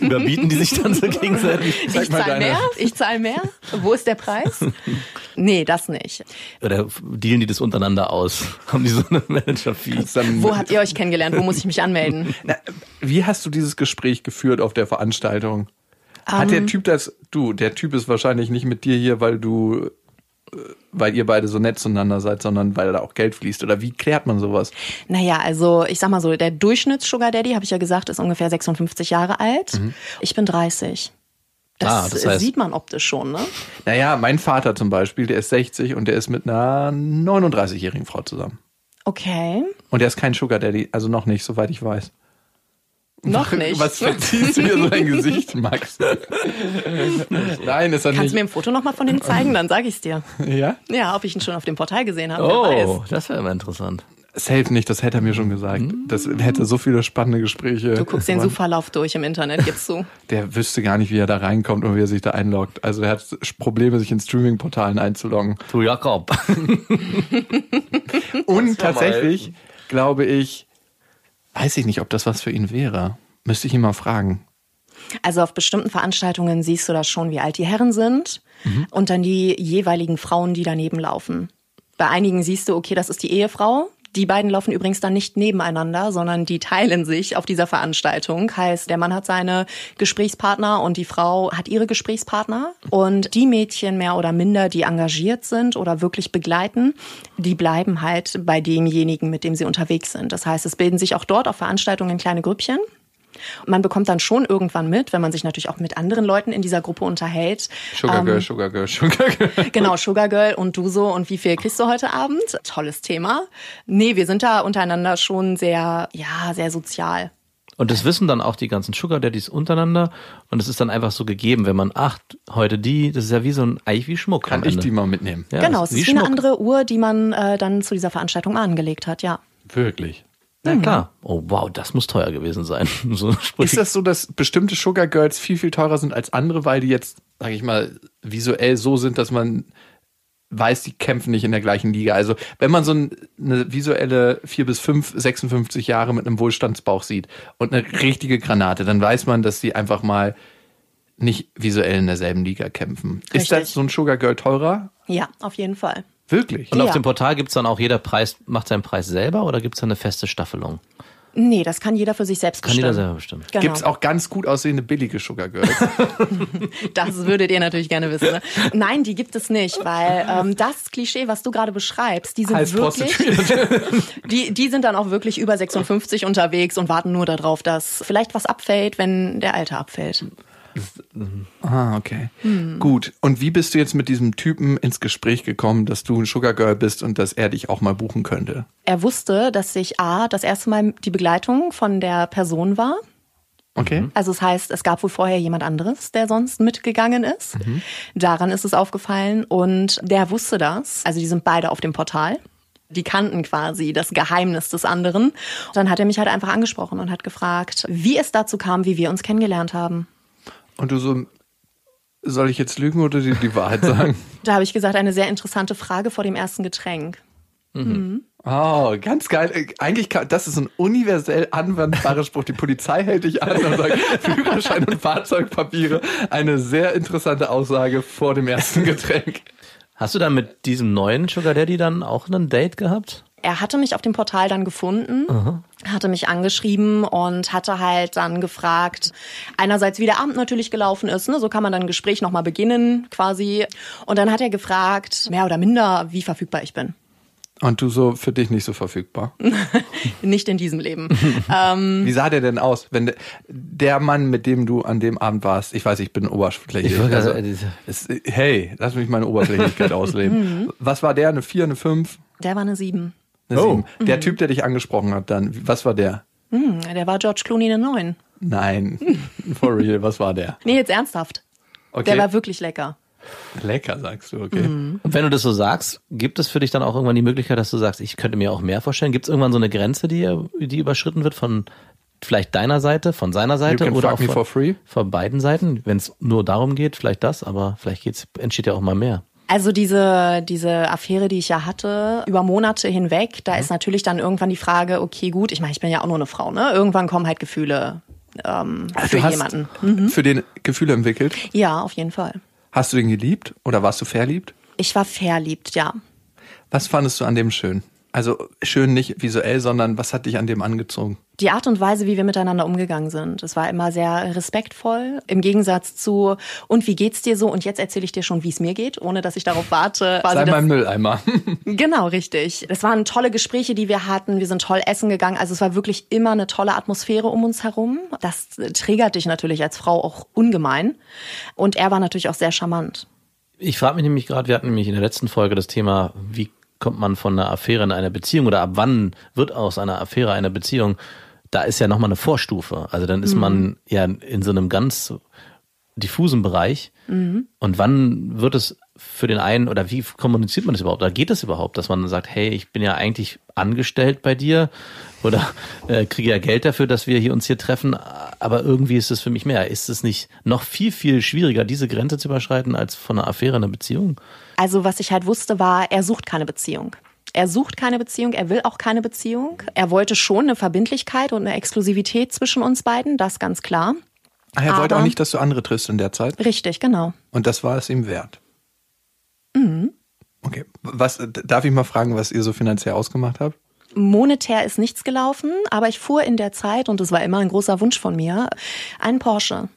Überbieten die sich dann so gegenseitig? Ich zahle mehr. Wo ist der Preis? Nee, das nicht. Oder dealen die das untereinander aus? Haben die so eine Manager-Fee? Wo habt ihr euch kennengelernt? Wo muss ich mich anmelden? Na, wie hast du dieses Gespräch geführt auf der Veranstaltung? Hat der Typ der Typ ist wahrscheinlich nicht mit dir hier, weil ihr beide so nett zueinander seid, sondern weil da auch Geld fließt? Oder wie klärt man sowas? Naja, also ich sag mal so, der Durchschnitts-Sugar Daddy, habe ich ja gesagt, ist ungefähr 56 Jahre alt. Ich bin 30. Das heißt, sieht man optisch schon, ne? Naja, mein Vater zum Beispiel, der ist 60 und der ist mit einer 39-jährigen Frau zusammen. Okay. Und der ist kein Sugar Daddy, also noch nicht, soweit ich weiß. Noch nicht. Was verziehst du mir so dein Gesicht, Max? Nein, ist er nicht. Kannst du mir ein Foto nochmal von dem zeigen, dann sage ich es dir. Ja? Ja, ob ich ihn schon auf dem Portal gesehen habe. Oh, das wäre immer interessant. Safe nicht, das hätte er mir schon gesagt. Das hätte so viele spannende Gespräche. Du guckst den Suchverlauf durch im Internet, gibst du. Der wüsste gar nicht, wie er da reinkommt und wie er sich da einloggt. Also er hat Probleme, sich in Streaming-Portalen einzuloggen. Du Jakob. Und tatsächlich, glaube ich, weiß ich nicht, ob das was für ihn wäre. Müsste ich ihn mal fragen. Also auf bestimmten Veranstaltungen siehst du das schon, wie alt die Herren sind und dann die jeweiligen Frauen, die daneben laufen. Bei einigen siehst du, okay, das ist die Ehefrau. Die beiden laufen übrigens dann nicht nebeneinander, sondern die teilen sich auf dieser Veranstaltung. Heißt, der Mann hat seine Gesprächspartner und die Frau hat ihre Gesprächspartner. Und die Mädchen mehr oder minder, die engagiert sind oder wirklich begleiten, die bleiben halt bei demjenigen, mit dem sie unterwegs sind. Das heißt, es bilden sich auch dort auf Veranstaltungen kleine Grüppchen. Man bekommt dann schon irgendwann mit, wenn man sich natürlich auch mit anderen Leuten in dieser Gruppe unterhält. Sugar Girl, Sugar Girl, Sugar Girl. Genau, Sugar Girl und du so und wie viel kriegst du heute Abend? Tolles Thema. Nee, wir sind da untereinander schon sehr, ja, sehr sozial. Und das wissen dann auch die ganzen Sugar Daddies untereinander und es ist dann einfach so gegeben, wenn man heute die, das ist ja wie so ein Eich wie Schmuck. Kann ich die mal mitnehmen? Ja, genau, es ist wie eine andere Uhr, die man dann zu dieser Veranstaltung angelegt hat, ja. Wirklich? Na klar. Oh wow, das muss teuer gewesen sein. So ist das so, dass bestimmte Sugar Girls viel, viel teurer sind als andere, weil die jetzt, sag ich mal, visuell so sind, dass man weiß, die kämpfen nicht in der gleichen Liga. Also wenn man so eine visuelle 4 bis 5, 56 Jahre mit einem Wohlstandsbauch sieht und eine richtige Granate, dann weiß man, dass die einfach mal nicht visuell in derselben Liga kämpfen. Richtig. Ist das so ein Sugar Girl teurer? Ja, auf jeden Fall. Wirklich? Und ja. Auf dem Portal gibt es dann auch jeder Preis, macht seinen Preis selber oder gibt es da eine feste Staffelung? Nee, das kann jeder für sich selbst bestimmen. Kann jeder selber bestimmen. Genau. Gibt es auch ganz gut aussehende billige Sugar Girls? Das würdet ihr natürlich gerne wissen. Ne? Nein, die gibt es nicht, weil das Klischee, was du gerade beschreibst, die sind die sind dann auch wirklich über 56 unterwegs und warten nur darauf, dass vielleicht was abfällt, wenn der Alter abfällt. Ah, okay. Gut. Und wie bist du jetzt mit diesem Typen ins Gespräch gekommen, dass du ein Sugar Girl bist und dass er dich auch mal buchen könnte? Er wusste, dass ich das erste Mal die Begleitung von der Person war. Okay. Also das heißt, es gab wohl vorher jemand anderes, der sonst mitgegangen ist. Daran ist es aufgefallen und der wusste das. Also die sind beide auf dem Portal. Die kannten quasi das Geheimnis des anderen. Und dann hat er mich halt einfach angesprochen und hat gefragt, wie es dazu kam, wie wir uns kennengelernt haben. Und du so, soll ich jetzt lügen oder dir die Wahrheit sagen? Da habe ich gesagt, eine sehr interessante Frage vor dem ersten Getränk. Oh, ganz geil. Eigentlich, das ist ein universell anwendbarer Spruch. Die Polizei hält dich an und sagt, Führerschein und Fahrzeugpapiere. Eine sehr interessante Aussage vor dem ersten Getränk. Hast du dann mit diesem neuen Sugar Daddy dann auch ein Date gehabt? Er hatte mich auf dem Portal dann gefunden, hatte mich angeschrieben und hatte halt dann gefragt, einerseits wie der Abend natürlich gelaufen ist, ne? So kann man dann ein Gespräch nochmal beginnen quasi. Und dann hat er gefragt, mehr oder minder, wie verfügbar ich bin. Und du so, für dich nicht so verfügbar? Nicht in diesem Leben. Wie sah der denn aus? Wenn der Mann, mit dem du an dem Abend warst, ich weiß, ich bin oberflächlich. Also, hey, lass mich meine Oberflächlichkeit ausleben. Was war der, eine 4, eine 5? Der war eine 7. Oh, der Typ, der dich angesprochen hat dann, was war der? Der war George Clooney, eine 9. Nein, for real, was war der? Nee, jetzt ernsthaft. Okay. Der war wirklich lecker. Lecker, sagst du, okay. Und wenn du das so sagst, gibt es für dich dann auch irgendwann die Möglichkeit, dass du sagst, ich könnte mir auch mehr vorstellen? Gibt es irgendwann so eine Grenze, die überschritten wird von vielleicht deiner Seite, von seiner Seite oder auch von beiden Seiten? Wenn es nur darum geht, vielleicht das, aber vielleicht entsteht ja auch mal mehr. Also diese Affäre, die ich ja hatte, über Monate hinweg, da ist natürlich dann irgendwann die Frage, okay, gut, ich meine, ich bin ja auch nur eine Frau, ne? Irgendwann kommen halt Gefühle für jemanden. Für den Gefühle entwickelt? Ja, auf jeden Fall. Hast du ihn geliebt oder warst du verliebt? Ich war verliebt, ja. Was fandest du an dem schön? Also schön nicht visuell, sondern was hat dich an dem angezogen? Die Art und Weise, wie wir miteinander umgegangen sind. Es war immer sehr respektvoll, im Gegensatz zu, und wie geht's dir so? Und jetzt erzähle ich dir schon, wie es mir geht, ohne dass ich darauf warte. Sei mein Mülleimer. Genau, richtig. Es waren tolle Gespräche, die wir hatten. Wir sind toll essen gegangen. Also es war wirklich immer eine tolle Atmosphäre um uns herum. Das triggert dich natürlich als Frau auch ungemein. Und er war natürlich auch sehr charmant. Ich frage mich nämlich gerade, wir hatten nämlich in der letzten Folge das Thema, wie kommt man von einer Affäre in eine Beziehung oder ab wann wird aus einer Affäre eine Beziehung? Da ist ja nochmal eine Vorstufe. Also dann ist man ja in so einem ganz diffusen Bereich. Mhm. Und wann wird es für den einen, oder wie kommuniziert man das überhaupt? Oder geht das überhaupt, dass man sagt, hey, ich bin ja eigentlich angestellt bei dir oder kriege ja Geld dafür, dass wir hier uns hier treffen, aber irgendwie ist es für mich mehr. Ist es nicht noch viel, viel schwieriger, diese Grenze zu überschreiten, als von einer Affäre eine Beziehung? Also was ich halt wusste, war, er sucht keine Beziehung. Er sucht keine Beziehung, er will auch keine Beziehung. Er wollte schon eine Verbindlichkeit und eine Exklusivität zwischen uns beiden, das ganz klar. Ach, er wollte auch nicht, dass du andere triffst in der Zeit? Richtig, genau. Und das war es ihm wert? Mhm. Okay, darf ich mal fragen, was ihr so finanziell ausgemacht habt? Monetär ist nichts gelaufen, aber ich fuhr in der Zeit, und das war immer ein großer Wunsch von mir, einen Porsche.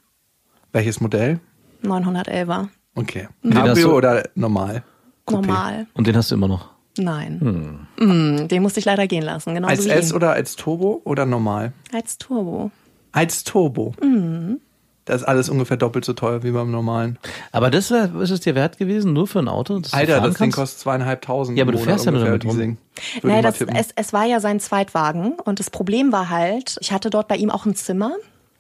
Welches Modell? 911er. Okay. Cabrio oder normal? Coupé. Normal. Und den hast du immer noch? Nein. Den musste ich leider gehen lassen. Genau, als S oder als Turbo oder normal? Als Turbo. Als Turbo? Mhm. Das ist alles ungefähr doppelt so teuer wie beim normalen. Aber das ist es dir wert gewesen, nur für ein Auto? Dass Alter, das Ding kostet 2.500 Ja, aber du fährst ja nur damit rum. Naja, es war ja sein Zweitwagen. Und das Problem war halt, ich hatte dort bei ihm auch ein Zimmer.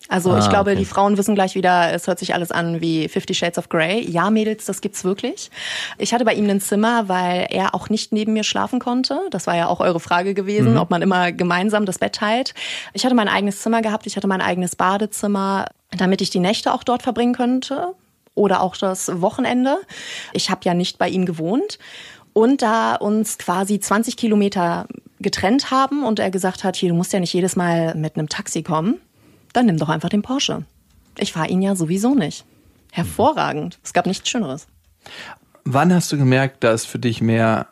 Also ich glaube, okay. Die Frauen wissen gleich wieder, es hört sich alles an wie 50 Shades of Grey. Ja, Mädels, das gibt's wirklich. Ich hatte bei ihm ein Zimmer, weil er auch nicht neben mir schlafen konnte. Das war ja auch eure Frage gewesen, ob man immer gemeinsam das Bett teilt. Ich hatte mein eigenes Zimmer gehabt, ich hatte mein eigenes Badezimmer, damit ich die Nächte auch dort verbringen könnte oder auch das Wochenende. Ich habe ja nicht bei ihm gewohnt. Und da uns quasi 20 Kilometer getrennt haben und er gesagt hat, hier, du musst ja nicht jedes Mal mit einem Taxi kommen, dann nimm doch einfach den Porsche. Ich fahre ihn ja sowieso nicht. Hervorragend. Es gab nichts Schöneres. Wann hast du gemerkt, da ist für dich mehr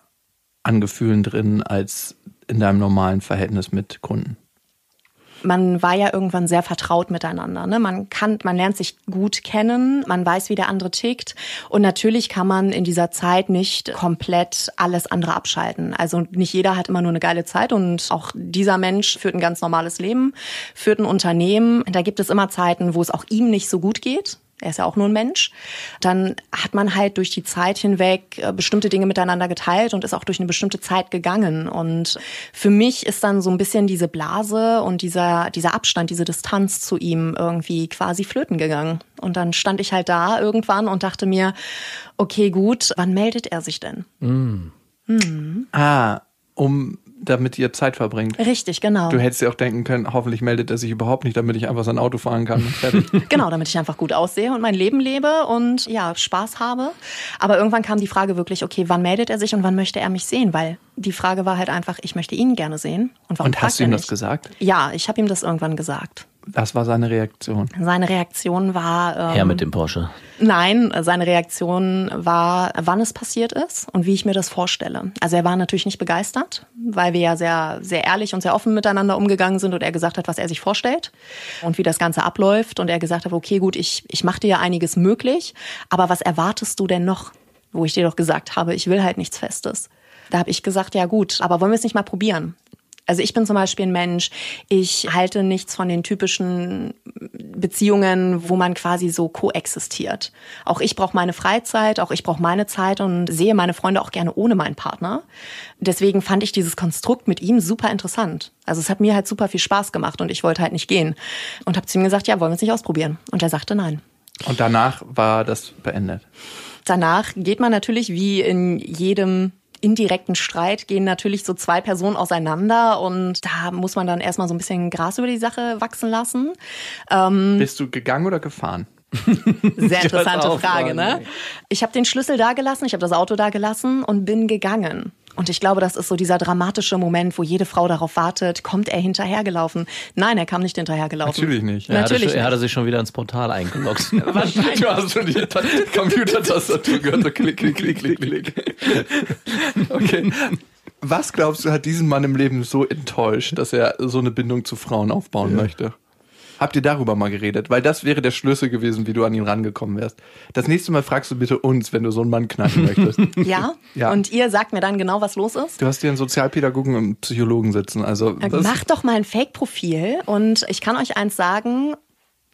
an Gefühlen drin als in deinem normalen Verhältnis mit Kunden? Man war ja irgendwann sehr vertraut miteinander, ne? Man lernt sich gut kennen, man weiß, wie der andere tickt. Und natürlich kann man in dieser Zeit nicht komplett alles andere abschalten. Also nicht jeder hat immer nur eine geile Zeit und auch dieser Mensch führt ein ganz normales Leben, führt ein Unternehmen. Da gibt es immer Zeiten, wo es auch ihm nicht so gut geht. Er ist ja auch nur ein Mensch. Dann hat man halt durch die Zeit hinweg bestimmte Dinge miteinander geteilt und ist auch durch eine bestimmte Zeit gegangen. Und für mich ist dann so ein bisschen diese Blase und dieser Abstand, diese Distanz zu ihm irgendwie quasi flöten gegangen. Und dann stand ich halt da irgendwann und dachte mir, okay, gut, wann meldet er sich denn? Mm. Mm. Damit ihr Zeit verbringt. Richtig, genau. Du hättest dir auch denken können, hoffentlich meldet er sich überhaupt nicht, damit ich einfach sein Auto fahren kann. Genau, damit ich einfach gut aussehe und mein Leben lebe und ja, Spaß habe. Aber irgendwann kam die Frage wirklich, okay, wann meldet er sich und wann möchte er mich sehen? Weil die Frage war halt einfach, ich möchte ihn gerne sehen. Und hast du ihm das gesagt? Ja, ich habe ihm das irgendwann gesagt. Was war seine Reaktion? Seine Reaktion war... her mit dem Porsche. Nein, seine Reaktion war, wann es passiert ist und wie ich mir das vorstelle. Also er war natürlich nicht begeistert, weil wir ja sehr, sehr ehrlich und sehr offen miteinander umgegangen sind und er gesagt hat, was er sich vorstellt und wie das Ganze abläuft. Und er gesagt hat, okay, gut, ich mache dir ja einiges möglich, aber was erwartest du denn noch? Wo ich dir doch gesagt habe, ich will halt nichts Festes. Da habe ich gesagt, ja gut, aber wollen wir es nicht mal probieren? Also ich bin zum Beispiel ein Mensch, ich halte nichts von den typischen Beziehungen, wo man quasi so koexistiert. Auch ich brauche meine Freizeit, auch ich brauche meine Zeit und sehe meine Freunde auch gerne ohne meinen Partner. Deswegen fand ich dieses Konstrukt mit ihm super interessant. Also es hat mir halt super viel Spaß gemacht und ich wollte halt nicht gehen. Und habe zu ihm gesagt, ja, wollen wir es nicht ausprobieren? Und er sagte nein. Und danach war das beendet? Danach geht man natürlich wie in jedem... indirekten Streit gehen natürlich so zwei Personen auseinander und da muss man dann erstmal so ein bisschen Gras über die Sache wachsen lassen. Bist du gegangen oder gefahren? Sehr interessante Frage, ne? Ich habe den Schlüssel da gelassen, ich habe das Auto da gelassen und bin gegangen. Und ich glaube, das ist so dieser dramatische Moment, wo jede Frau darauf wartet, kommt er hinterhergelaufen? Nein, er kam nicht hinterhergelaufen. Natürlich nicht. Natürlich er hatte sich schon wieder ins Portal eingeloggt. Wahrscheinlich. Du hast schon die Computertastatur gehört, so klick, klick, klick, klick, klick. Okay. Was glaubst du, hat diesen Mann im Leben so enttäuscht, dass er so eine Bindung zu Frauen aufbauen möchte? Habt ihr darüber mal geredet? Weil das wäre der Schlüssel gewesen, wie du an ihn rangekommen wärst. Das nächste Mal fragst du bitte uns, wenn du so einen Mann knacken möchtest. Ja, und ihr sagt mir dann genau, was los ist? Du hast hier einen Sozialpädagogen und einen Psychologen sitzen. Also macht doch mal ein Fake-Profil. Und ich kann euch eins sagen,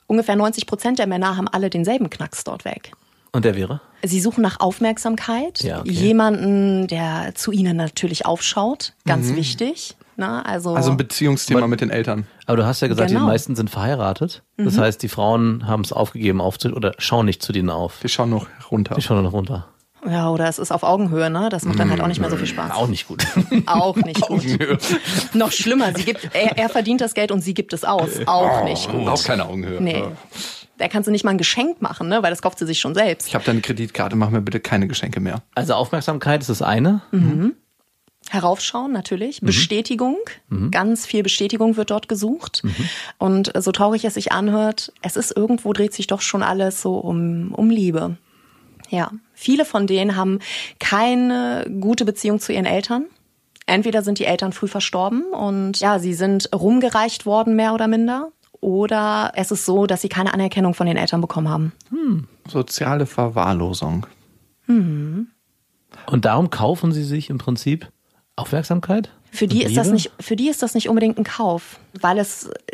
ungefähr 90% der Männer haben alle denselben Knacks dort weg. Und der wäre? Sie suchen nach Aufmerksamkeit. Ja, okay. Jemanden, der zu ihnen natürlich aufschaut. Ganz wichtig. Ne? Also ein Beziehungsthema mit den Eltern. Aber du hast ja gesagt, die meisten sind verheiratet. Das heißt, die Frauen haben es aufgegeben oder schauen nicht zu denen auf. Die schauen noch runter. Ja, oder es ist auf Augenhöhe, ne? Das macht dann halt auch nicht mehr so viel Spaß. Auch nicht gut. Auch nicht gut. Noch schlimmer, er verdient das Geld und sie gibt es aus. Auch nicht gut. Auch keine Augenhöhe. Nee. Ja. Da kannst du nicht mal ein Geschenk machen, ne? Weil das kauft sie sich schon selbst. Ich habe da eine Kreditkarte, mach mir bitte keine Geschenke mehr. Also Aufmerksamkeit ist das eine. Mhm. Heraufschauen natürlich, Bestätigung, ganz viel Bestätigung wird dort gesucht und so traurig es sich anhört, es ist irgendwo, dreht sich doch schon alles so um Liebe. Ja, viele von denen haben keine gute Beziehung zu ihren Eltern. Entweder sind die Eltern früh verstorben und ja, sie sind rumgereicht worden, mehr oder minder. Oder es ist so, dass sie keine Anerkennung von den Eltern bekommen haben. Soziale Verwahrlosung. Und darum kaufen sie sich im Prinzip Aufmerksamkeit? Für die ist das nicht unbedingt ein Kauf, weil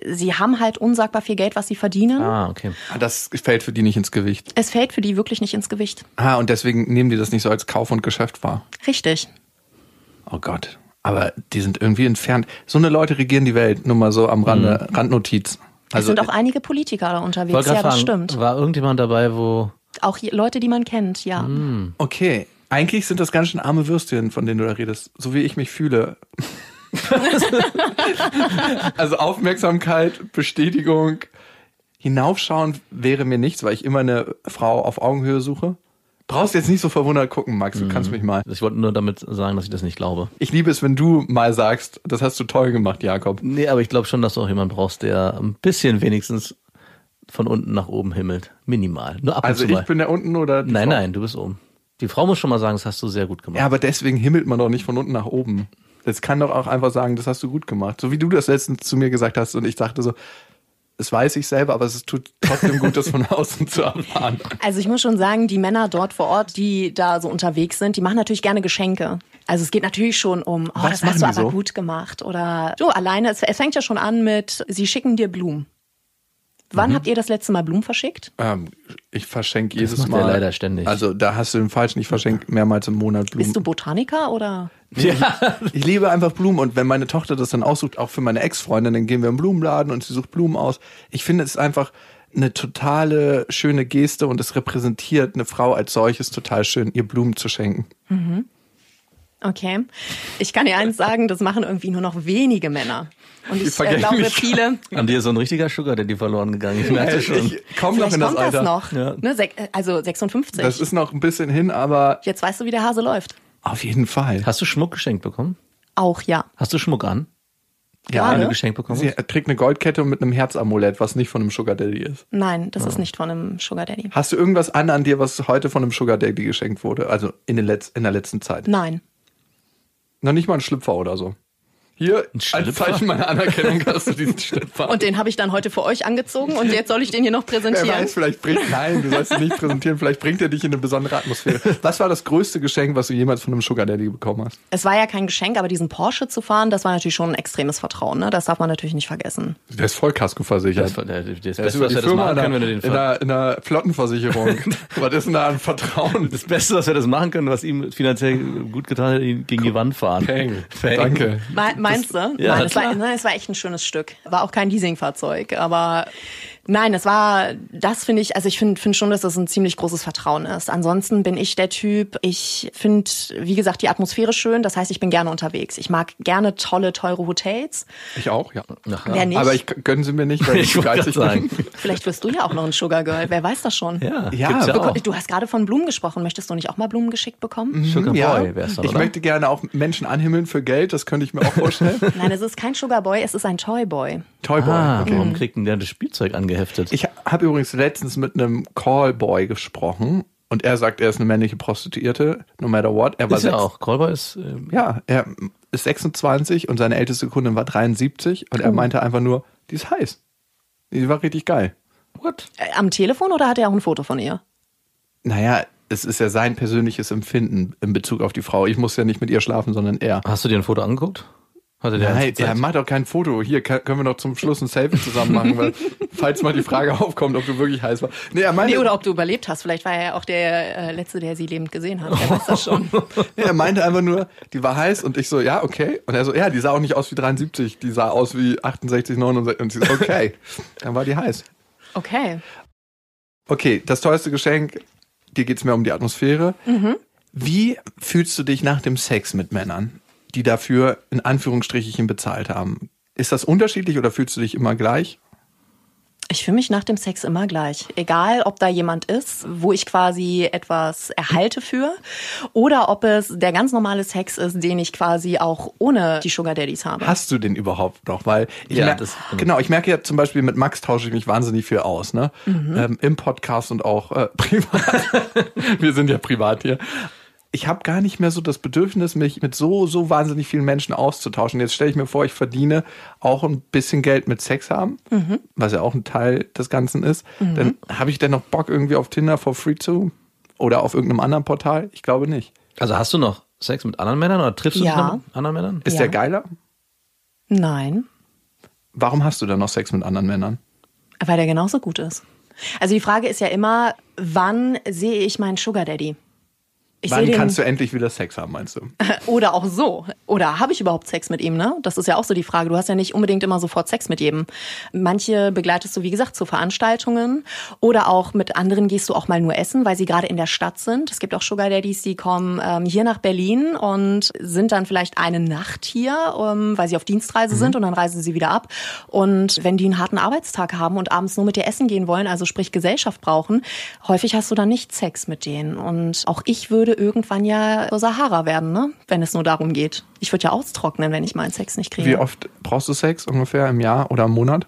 sie haben halt unsagbar viel Geld, was sie verdienen. Ah, okay. Das fällt für die nicht ins Gewicht. Es fällt für die wirklich nicht ins Gewicht. Ah, und deswegen nehmen die das nicht so als Kauf und Geschäft wahr. Richtig. Oh Gott, aber die sind irgendwie entfernt. So eine Leute regieren die Welt, nur mal so am Rande, Randnotiz. Es sind auch einige Politiker da unterwegs, ja, das stimmt. War irgendjemand dabei, auch Leute, die man kennt, ja. Okay. Eigentlich sind das ganz schön arme Würstchen, von denen du da redest. So wie ich mich fühle. Also Aufmerksamkeit, Bestätigung. Hinaufschauen wäre mir nichts, weil ich immer eine Frau auf Augenhöhe suche. Brauchst jetzt nicht so verwundert gucken, Max. Du kannst mich mal. Ich wollte nur damit sagen, dass ich das nicht glaube. Ich liebe es, wenn du mal sagst, das hast du toll gemacht, Jakob. Nee, aber ich glaube schon, dass du auch jemanden brauchst, der ein bisschen wenigstens von unten nach oben himmelt. Minimal. Nur ab und zu mal. Also ich bin da unten oder die Frau? Nein, du bist oben. Die Frau muss schon mal sagen, das hast du sehr gut gemacht. Ja, aber deswegen himmelt man doch nicht von unten nach oben. Das kann doch auch einfach sagen, das hast du gut gemacht. So wie du das letztens zu mir gesagt hast und ich dachte so, das weiß ich selber, aber es tut trotzdem gut, das von außen zu erfahren. Also ich muss schon sagen, die Männer dort vor Ort, die da so unterwegs sind, die machen natürlich gerne Geschenke. Also es geht natürlich schon um, das hast du aber gut gemacht. Oder du, alleine, es fängt ja schon an mit, sie schicken dir Blumen. Wann habt ihr das letzte Mal Blumen verschickt? Ich verschenke jedes Mal. Leider ständig. Also da hast du den falschen. Ich verschenke mehrmals im Monat Blumen. Bist du Botaniker oder? Ja. Ich liebe einfach Blumen und wenn meine Tochter das dann aussucht, auch für meine Ex-Freundin, dann gehen wir im Blumenladen und sie sucht Blumen aus. Ich finde, es ist einfach eine totale schöne Geste und es repräsentiert eine Frau als solches total schön, ihr Blumen zu schenken. Mhm. Okay. Ich kann dir eins sagen, das machen irgendwie nur noch wenige Männer. Und ich glaube, viele... An dir ist so ein richtiger Sugar, der die verloren gegangen ist. Ich merke schon. Kaum noch in das Alter. Das noch. Ja. Ne, also 56. Das ist noch ein bisschen hin, aber... Jetzt weißt du, wie der Hase läuft. Auf jeden Fall. Hast du Schmuck geschenkt bekommen? Auch, ja. Hast du Schmuck an? Ja. Eine geschenkt bekommen? Sie trägt eine Goldkette mit einem Herzamulett, was nicht von einem Sugar Daddy ist. Nein, das ist nicht von einem Sugar Daddy. Hast du irgendwas an dir, was heute von einem Sugar Daddy geschenkt wurde? Also in der letzten Zeit? Nein. Noch nicht mal ein Schlüpfer oder so. Hier, als Zeichen meiner Anerkennung hast du diesen Schlüpfer. Und den habe ich dann heute für euch angezogen und jetzt soll ich den hier noch präsentieren. Wer weiß, nein, du sollst ihn nicht präsentieren, vielleicht bringt er dich in eine besondere Atmosphäre. Was war das größte Geschenk, was du jemals von einem Sugar Daddy bekommen hast? Es war ja kein Geschenk, aber diesen Porsche zu fahren, das war natürlich schon ein extremes Vertrauen, ne? Das darf man natürlich nicht vergessen. Der ist voll kaskoversichert. Der ist über die Firma in einer Flottenversicherung. Was ist denn da an Vertrauen? Das Beste, was wir das machen können, was ihm finanziell gut getan hat, ihn gegen die Wand fahren. Peng. Danke. Meinst du? Ja, nein, es war echt ein schönes Stück. War auch kein Leasingfahrzeug, aber nein, ich finde schon, dass das ein ziemlich großes Vertrauen ist. Ansonsten bin ich der Typ, ich finde, wie gesagt, die Atmosphäre schön, das heißt, ich bin gerne unterwegs. Ich mag gerne tolle, teure Hotels. Ich auch, ja. Wer nicht? Aber gönnen sie mir nicht, weil ich geizig bin. Vielleicht wirst du ja auch noch ein Sugar Girl, wer weiß das schon. Ja. Du hast gerade von Blumen gesprochen, möchtest du nicht auch mal Blumen geschickt bekommen? Sugar Boy wär's dann, oder? Ich möchte gerne auch Menschen anhimmeln für Geld, das könnte ich mir auch vorstellen. Nein, es ist kein Sugar Boy, es ist ein Toyboy. Toyboy. Ah, okay. Warum kriegt denn der das Spielzeug angeheftet? Ich habe übrigens letztens mit einem Callboy gesprochen und er sagt, er ist eine männliche Prostituierte, no matter what. Er war ist ja auch. Callboy ist... ja, er ist 26 und seine älteste Kundin war 73 und er meinte einfach nur, die ist heiß. Die war richtig geil. What? Am Telefon oder hat er auch ein Foto von ihr? Naja, es ist ja sein persönliches Empfinden in Bezug auf die Frau. Ich muss ja nicht mit ihr schlafen, sondern er. Hast du dir ein Foto angeguckt? Nein, er macht auch kein Foto. Hier können wir noch zum Schluss ein Selfie zusammen machen, weil falls mal die Frage aufkommt, ob du wirklich heiß warst. Nee, oder ob du überlebt hast. Vielleicht war er ja auch der Letzte, der sie lebend gesehen hat. Der weiß das schon. Nee, er meinte einfach nur, die war heiß und ich so, ja, okay. Und er so, ja, die sah auch nicht aus wie 73, die sah aus wie 68, 69. Und sie so, okay, dann war die heiß. Okay. Okay, das teuerste Geschenk, dir geht's mehr um die Atmosphäre. Mhm. Wie fühlst du dich nach dem Sex mit Männern, die dafür in Anführungsstrichen bezahlt haben? Ist das unterschiedlich oder fühlst du dich immer gleich? Ich fühle mich nach dem Sex immer gleich. Egal, ob da jemand ist, wo ich quasi etwas erhalte für, oder ob es der ganz normale Sex ist, den ich quasi auch ohne die Sugar Daddies habe. Hast du den überhaupt noch? Weil ich merke ja zum Beispiel, mit Max tausche ich mich wahnsinnig viel aus, ne? Mhm. Im Podcast und auch privat. Wir sind ja privat hier. Ich habe gar nicht mehr so das Bedürfnis, mich mit so wahnsinnig vielen Menschen auszutauschen. Jetzt stelle ich mir vor, ich verdiene auch ein bisschen Geld mit Sex haben, was ja auch ein Teil des Ganzen ist. Mhm. Dann habe ich denn noch Bock irgendwie auf Tinder for free to oder auf irgendeinem anderen Portal? Ich glaube nicht. Also hast du noch Sex mit anderen Männern oder triffst du dich mit anderen Männern? Ist der geiler? Nein. Warum hast du dann noch Sex mit anderen Männern? Weil der genauso gut ist. Also die Frage ist ja immer, wann sehe ich meinen Sugar Daddy? Wann kannst du endlich wieder Sex haben, meinst du? Oder auch so. Oder habe ich überhaupt Sex mit ihm, ne? Das ist ja auch so die Frage. Du hast ja nicht unbedingt immer sofort Sex mit jedem. Manche begleitest du, wie gesagt, zu Veranstaltungen. Oder auch mit anderen gehst du auch mal nur essen, weil sie gerade in der Stadt sind. Es gibt auch Sugar Daddies, die kommen hier nach Berlin und sind dann vielleicht eine Nacht hier, weil sie auf Dienstreise sind und dann reisen sie wieder ab. Und wenn die einen harten Arbeitstag haben und abends nur mit dir essen gehen wollen, also sprich Gesellschaft brauchen, häufig hast du dann nicht Sex mit denen. Und auch ich würde irgendwann ja Sahara werden, ne? Wenn es nur darum geht. Ich würde ja austrocknen, wenn ich meinen Sex nicht kriege. Wie oft brauchst du Sex ungefähr im Jahr oder im Monat?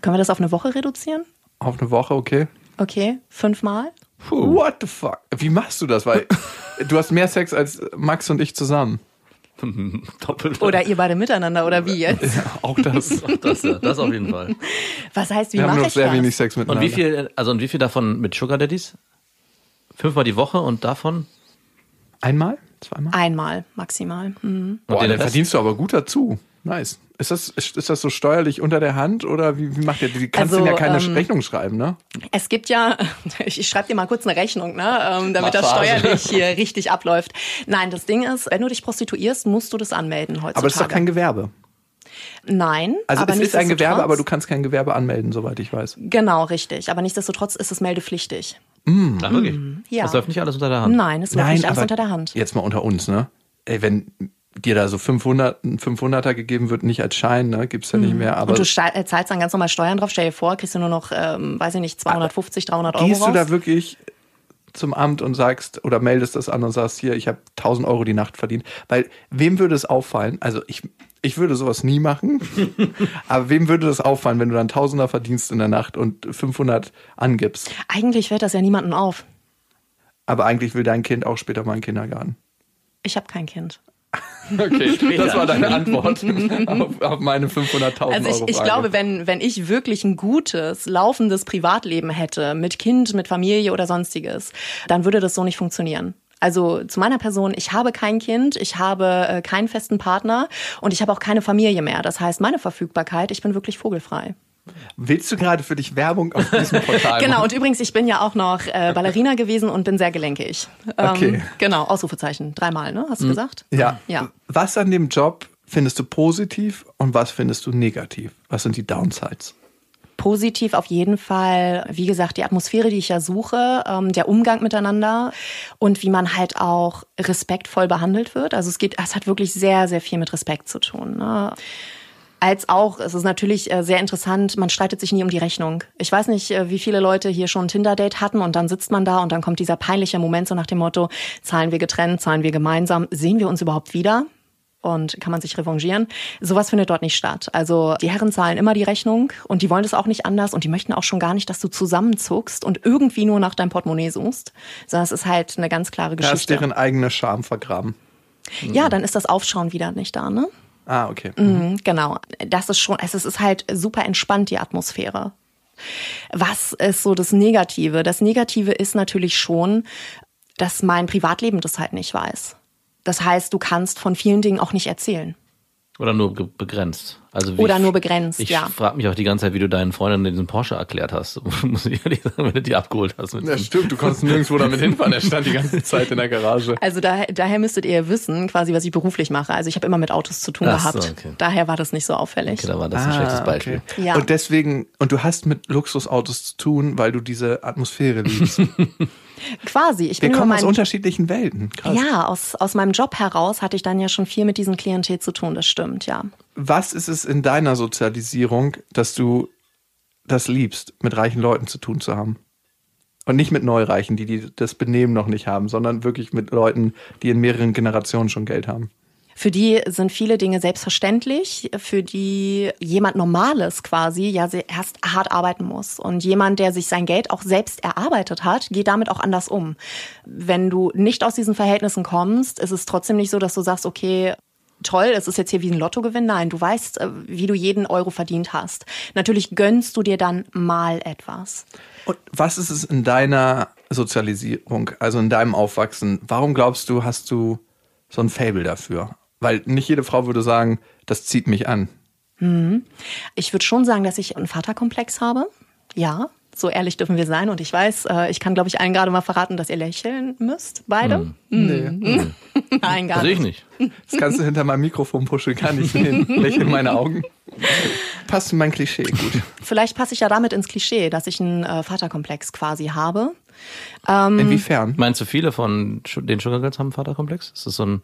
Können wir das auf eine Woche reduzieren? Auf eine Woche, okay. Okay, 5-mal. Puh. What the fuck? Wie machst du das? Weil du hast mehr Sex als Max und ich zusammen. Doppelt. Oder ihr beide miteinander, oder wie jetzt? Ja, auch das. Das auf jeden Fall. Was heißt, wie mache ich das? Wir haben noch sehr wenig Sex miteinander. Und wie viel davon mit Sugar Daddies? 5-mal die Woche und davon... Einmal? Zweimal? Einmal, maximal. Mhm. Boah, dann verdienst du aber gut dazu. Nice. Ist das so steuerlich unter der Hand oder wie macht ihr das? Du kannst denen ja keine Rechnung schreiben, ne? Es gibt ja, ich schreibe dir mal kurz eine Rechnung, ne? Damit das steuerlich hier richtig abläuft. Nein, das Ding ist, wenn du dich prostituierst, musst du das anmelden heutzutage. Aber das ist doch kein Gewerbe. Nein. Also es ist ein Gewerbe, aber du kannst kein Gewerbe anmelden, soweit ich weiß. Genau, richtig. Aber nichtsdestotrotz ist es meldepflichtig. Ach, wirklich? Ja. Das läuft nicht alles unter der Hand. Nein, es läuft nicht alles unter der Hand. Jetzt mal unter uns, ne? Ey, wenn dir da so 500er gegeben wird, nicht als Schein, ne? Gibt's ja nicht mehr. Aber und du zahlst dann ganz normal Steuern drauf. Stell dir vor, kriegst du nur noch, 250, 300 Euro raus. Gehst du da wirklich zum Amt und sagst oder meldest das an und sagst, hier, ich habe 1000 Euro die Nacht verdient? Weil wem würde es auffallen? Also ich würde sowas nie machen, aber wem würde das auffallen, wenn du dann 1000er verdienst in der Nacht und 500 angibst? Eigentlich fällt das ja niemandem auf. Aber eigentlich will dein Kind auch später mal in den Kindergarten. Ich habe kein Kind. Okay, das war deine Antwort auf meine 500.000 Euro Frage. Also ich glaube, wenn ich wirklich ein gutes, laufendes Privatleben hätte, mit Kind, mit Familie oder sonstiges, dann würde das so nicht funktionieren. Also zu meiner Person, ich habe kein Kind, ich habe keinen festen Partner und ich habe auch keine Familie mehr. Das heißt, meine Verfügbarkeit, ich bin wirklich vogelfrei. Willst du gerade für dich Werbung auf diesem Portal? Genau, und übrigens, ich bin ja auch noch Ballerina gewesen und bin sehr gelenkig. Okay. Genau, Ausrufezeichen, 3-mal, ne? Hast du gesagt? Ja. Was an dem Job findest du positiv und was findest du negativ? Was sind die Downsides? Positiv auf jeden Fall, wie gesagt, die Atmosphäre, die ich ja suche, der Umgang miteinander und wie man halt auch respektvoll behandelt wird. Also es hat wirklich sehr, sehr viel mit Respekt zu tun, ne? Als auch, es ist natürlich sehr interessant, man streitet sich nie um die Rechnung. Ich weiß nicht, wie viele Leute hier schon ein Tinder-Date hatten und dann sitzt man da und dann kommt dieser peinliche Moment so nach dem Motto, zahlen wir getrennt, zahlen wir gemeinsam, sehen wir uns überhaupt wieder? Und kann man sich revanchieren? Sowas findet dort nicht statt. Also die Herren zahlen immer die Rechnung und die wollen das auch nicht anders und die möchten auch schon gar nicht, dass du zusammenzuckst und irgendwie nur nach deinem Portemonnaie suchst. Sondern es ist halt eine ganz klare Geschichte. Da ist deren eigener Charme vergraben. Ja, dann ist das Aufschauen wieder nicht da, ne? Ah, okay. Mhm, genau. Das ist schon, es ist halt super entspannt, die Atmosphäre. Was ist so das Negative? Das Negative ist natürlich schon, dass mein Privatleben das halt nicht weiß. Das heißt, du kannst von vielen Dingen auch nicht erzählen. Oder nur begrenzt. Also oder nur begrenzt, ja. Ich frage mich auch die ganze Zeit, wie du deinen Freundinnen diesen Porsche erklärt hast. Muss ich ehrlich sagen, wenn du die abgeholt hast. Ja, stimmt, du konntest nirgendwo damit hinfahren. Er stand die ganze Zeit in der Garage. Also daher müsstet ihr wissen, quasi, was ich beruflich mache. Also ich habe immer mit Autos zu tun gehabt. So, okay. Daher war das nicht so auffällig. Okay, da war das ein schlechtes Beispiel. Okay. Ja. Und deswegen, und du hast mit Luxusautos zu tun, weil du diese Atmosphäre liebst. Quasi. Wir kommen aus unterschiedlichen Welten. Krass. Ja, aus meinem Job heraus hatte ich dann ja schon viel mit diesem Klientel zu tun, das stimmt, ja. Was ist es in deiner Sozialisierung, dass du das liebst, mit reichen Leuten zu tun zu haben? Und nicht mit Neureichen, die das Benehmen noch nicht haben, sondern wirklich mit Leuten, die in mehreren Generationen schon Geld haben. Für die sind viele Dinge selbstverständlich, für die jemand Normales quasi ja erst hart arbeiten muss. Und jemand, der sich sein Geld auch selbst erarbeitet hat, geht damit auch anders um. Wenn du nicht aus diesen Verhältnissen kommst, ist es trotzdem nicht so, dass du sagst, okay, toll, es ist jetzt hier wie ein Lottogewinn. Nein, du weißt, wie du jeden Euro verdient hast. Natürlich gönnst du dir dann mal etwas. Und was ist es in deiner Sozialisierung, also in deinem Aufwachsen? Warum glaubst du, hast du so ein Faible dafür? Weil nicht jede Frau würde sagen, das zieht mich an. Hm. Ich würde schon sagen, dass ich einen Vaterkomplex habe. Ja, so ehrlich dürfen wir sein. Und ich weiß, ich kann, glaube ich, allen gerade mal verraten, dass ihr lächeln müsst, beide. Hm. Nee. Nein, gar nicht. Ich nicht. Das kannst du hinter meinem Mikrofon puscheln, kann ich sehen. Lächeln meine Augen. Passt in mein Klischee gut. Vielleicht passe ich ja damit ins Klischee, dass ich einen Vaterkomplex quasi habe. Inwiefern? Meinst du, viele von den Sugar Girls haben einen Vaterkomplex? Ist das so ein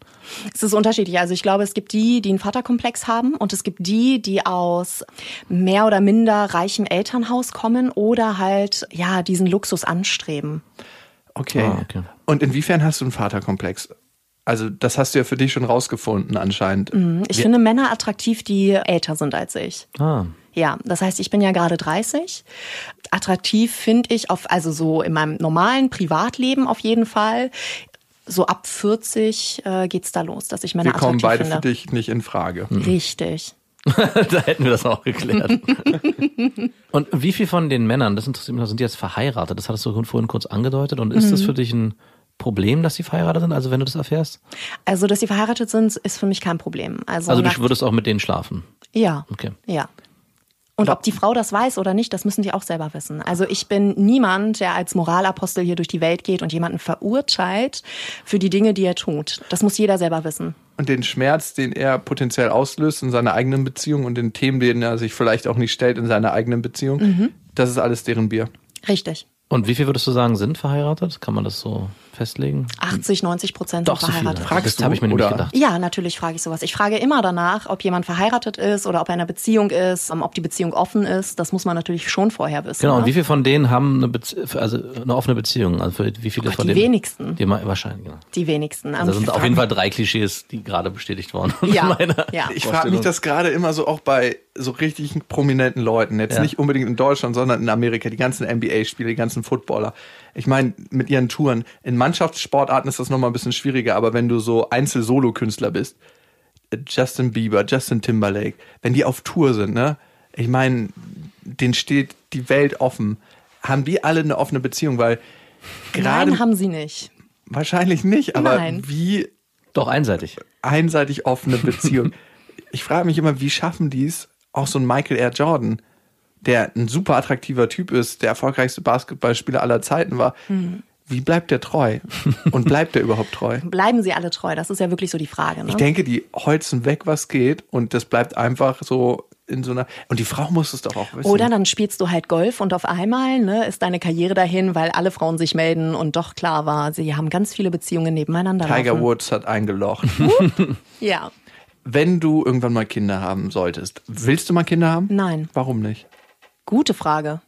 es ist unterschiedlich. Also ich glaube, es gibt die einen Vaterkomplex haben und es gibt die aus mehr oder minder reichem Elternhaus kommen oder halt ja diesen Luxus anstreben. Okay. Oh, okay. Und inwiefern hast du einen Vaterkomplex? Also das hast du ja für dich schon rausgefunden anscheinend. Ich finde Männer attraktiv, die älter sind als ich. Ah. Ja, das heißt, ich bin ja gerade 30. Attraktiv finde ich, also so in meinem normalen Privatleben auf jeden Fall, so ab 40 geht's da los, dass ich Männer attraktiv finde. Wir kommen beide für dich nicht in Frage. Mhm. Richtig. Da hätten wir das auch geklärt. Und wie viel von den Männern, das interessiert mich, sind die jetzt verheiratet? Das hattest du vorhin kurz angedeutet. Und ist das für dich ein Problem, dass sie verheiratet sind? Also wenn du das erfährst? Also, dass sie verheiratet sind, ist für mich kein Problem. Also du würdest auch mit denen schlafen? Ja. Okay. Ja. Und ob die Frau das weiß oder nicht, das müssen die auch selber wissen. Also ich bin niemand, der als Moralapostel hier durch die Welt geht und jemanden verurteilt für die Dinge, die er tut. Das muss jeder selber wissen. Und den Schmerz, den er potenziell auslöst in seiner eigenen Beziehung und den Themen, denen er sich vielleicht auch nicht stellt in seiner eigenen Beziehung, das ist alles deren Bier. Richtig. Und wie viel würdest du sagen, sind verheiratet? Kann man das so festlegen? 80-90% sind verheiratet. So fragst du, habe ich mir nämlich gedacht. Ja, natürlich frage ich sowas. Ich frage immer danach, ob jemand verheiratet ist oder ob er in einer Beziehung ist, ob die Beziehung offen ist. Das muss man natürlich schon vorher wissen. Genau, und wie viele von denen haben eine offene Beziehung? Also wie viele von denen? Die wenigsten. Wahrscheinlich, genau. Die wenigsten. Also das sind auf jeden Fall 3 Klischees, die gerade bestätigt wurden. Ja, ja. Ich frage mich das gerade immer so auch bei so richtig prominenten Leuten. Jetzt nicht unbedingt in Deutschland, sondern in Amerika. Die ganzen NBA-Spiele, die ganzen Footballer. Ich meine, mit ihren Touren. In Mannschaftssportarten ist das nochmal ein bisschen schwieriger, aber wenn du so Einzel-Solo-Künstler bist, Justin Bieber, Justin Timberlake, wenn die auf Tour sind, ne? Ich meine, denen steht die Welt offen. Haben die alle eine offene Beziehung? Weil gerade. Nein, haben sie nicht. Wahrscheinlich nicht, aber nein. Wie. Doch einseitig. Einseitig offene Beziehung. Ich frage mich immer, wie schaffen die es, auch so ein Michael R. Jordan, der ein super attraktiver Typ ist, der erfolgreichste Basketballspieler aller Zeiten war. Wie bleibt der treu? Und bleibt der überhaupt treu? Bleiben sie alle treu? Das ist ja wirklich so die Frage. Ne? Ich denke, die holzen weg, was geht. Und das bleibt einfach so in so einer... Und die Frau muss es doch auch wissen. Oder dann spielst du halt Golf und auf einmal ist deine Karriere dahin, weil alle Frauen sich melden und doch klar war, sie haben ganz viele Beziehungen nebeneinander. Tiger Woods hat eingelocht. Ja. Wenn du irgendwann mal Kinder haben solltest, willst du mal Kinder haben? Nein. Warum nicht? Gute Frage.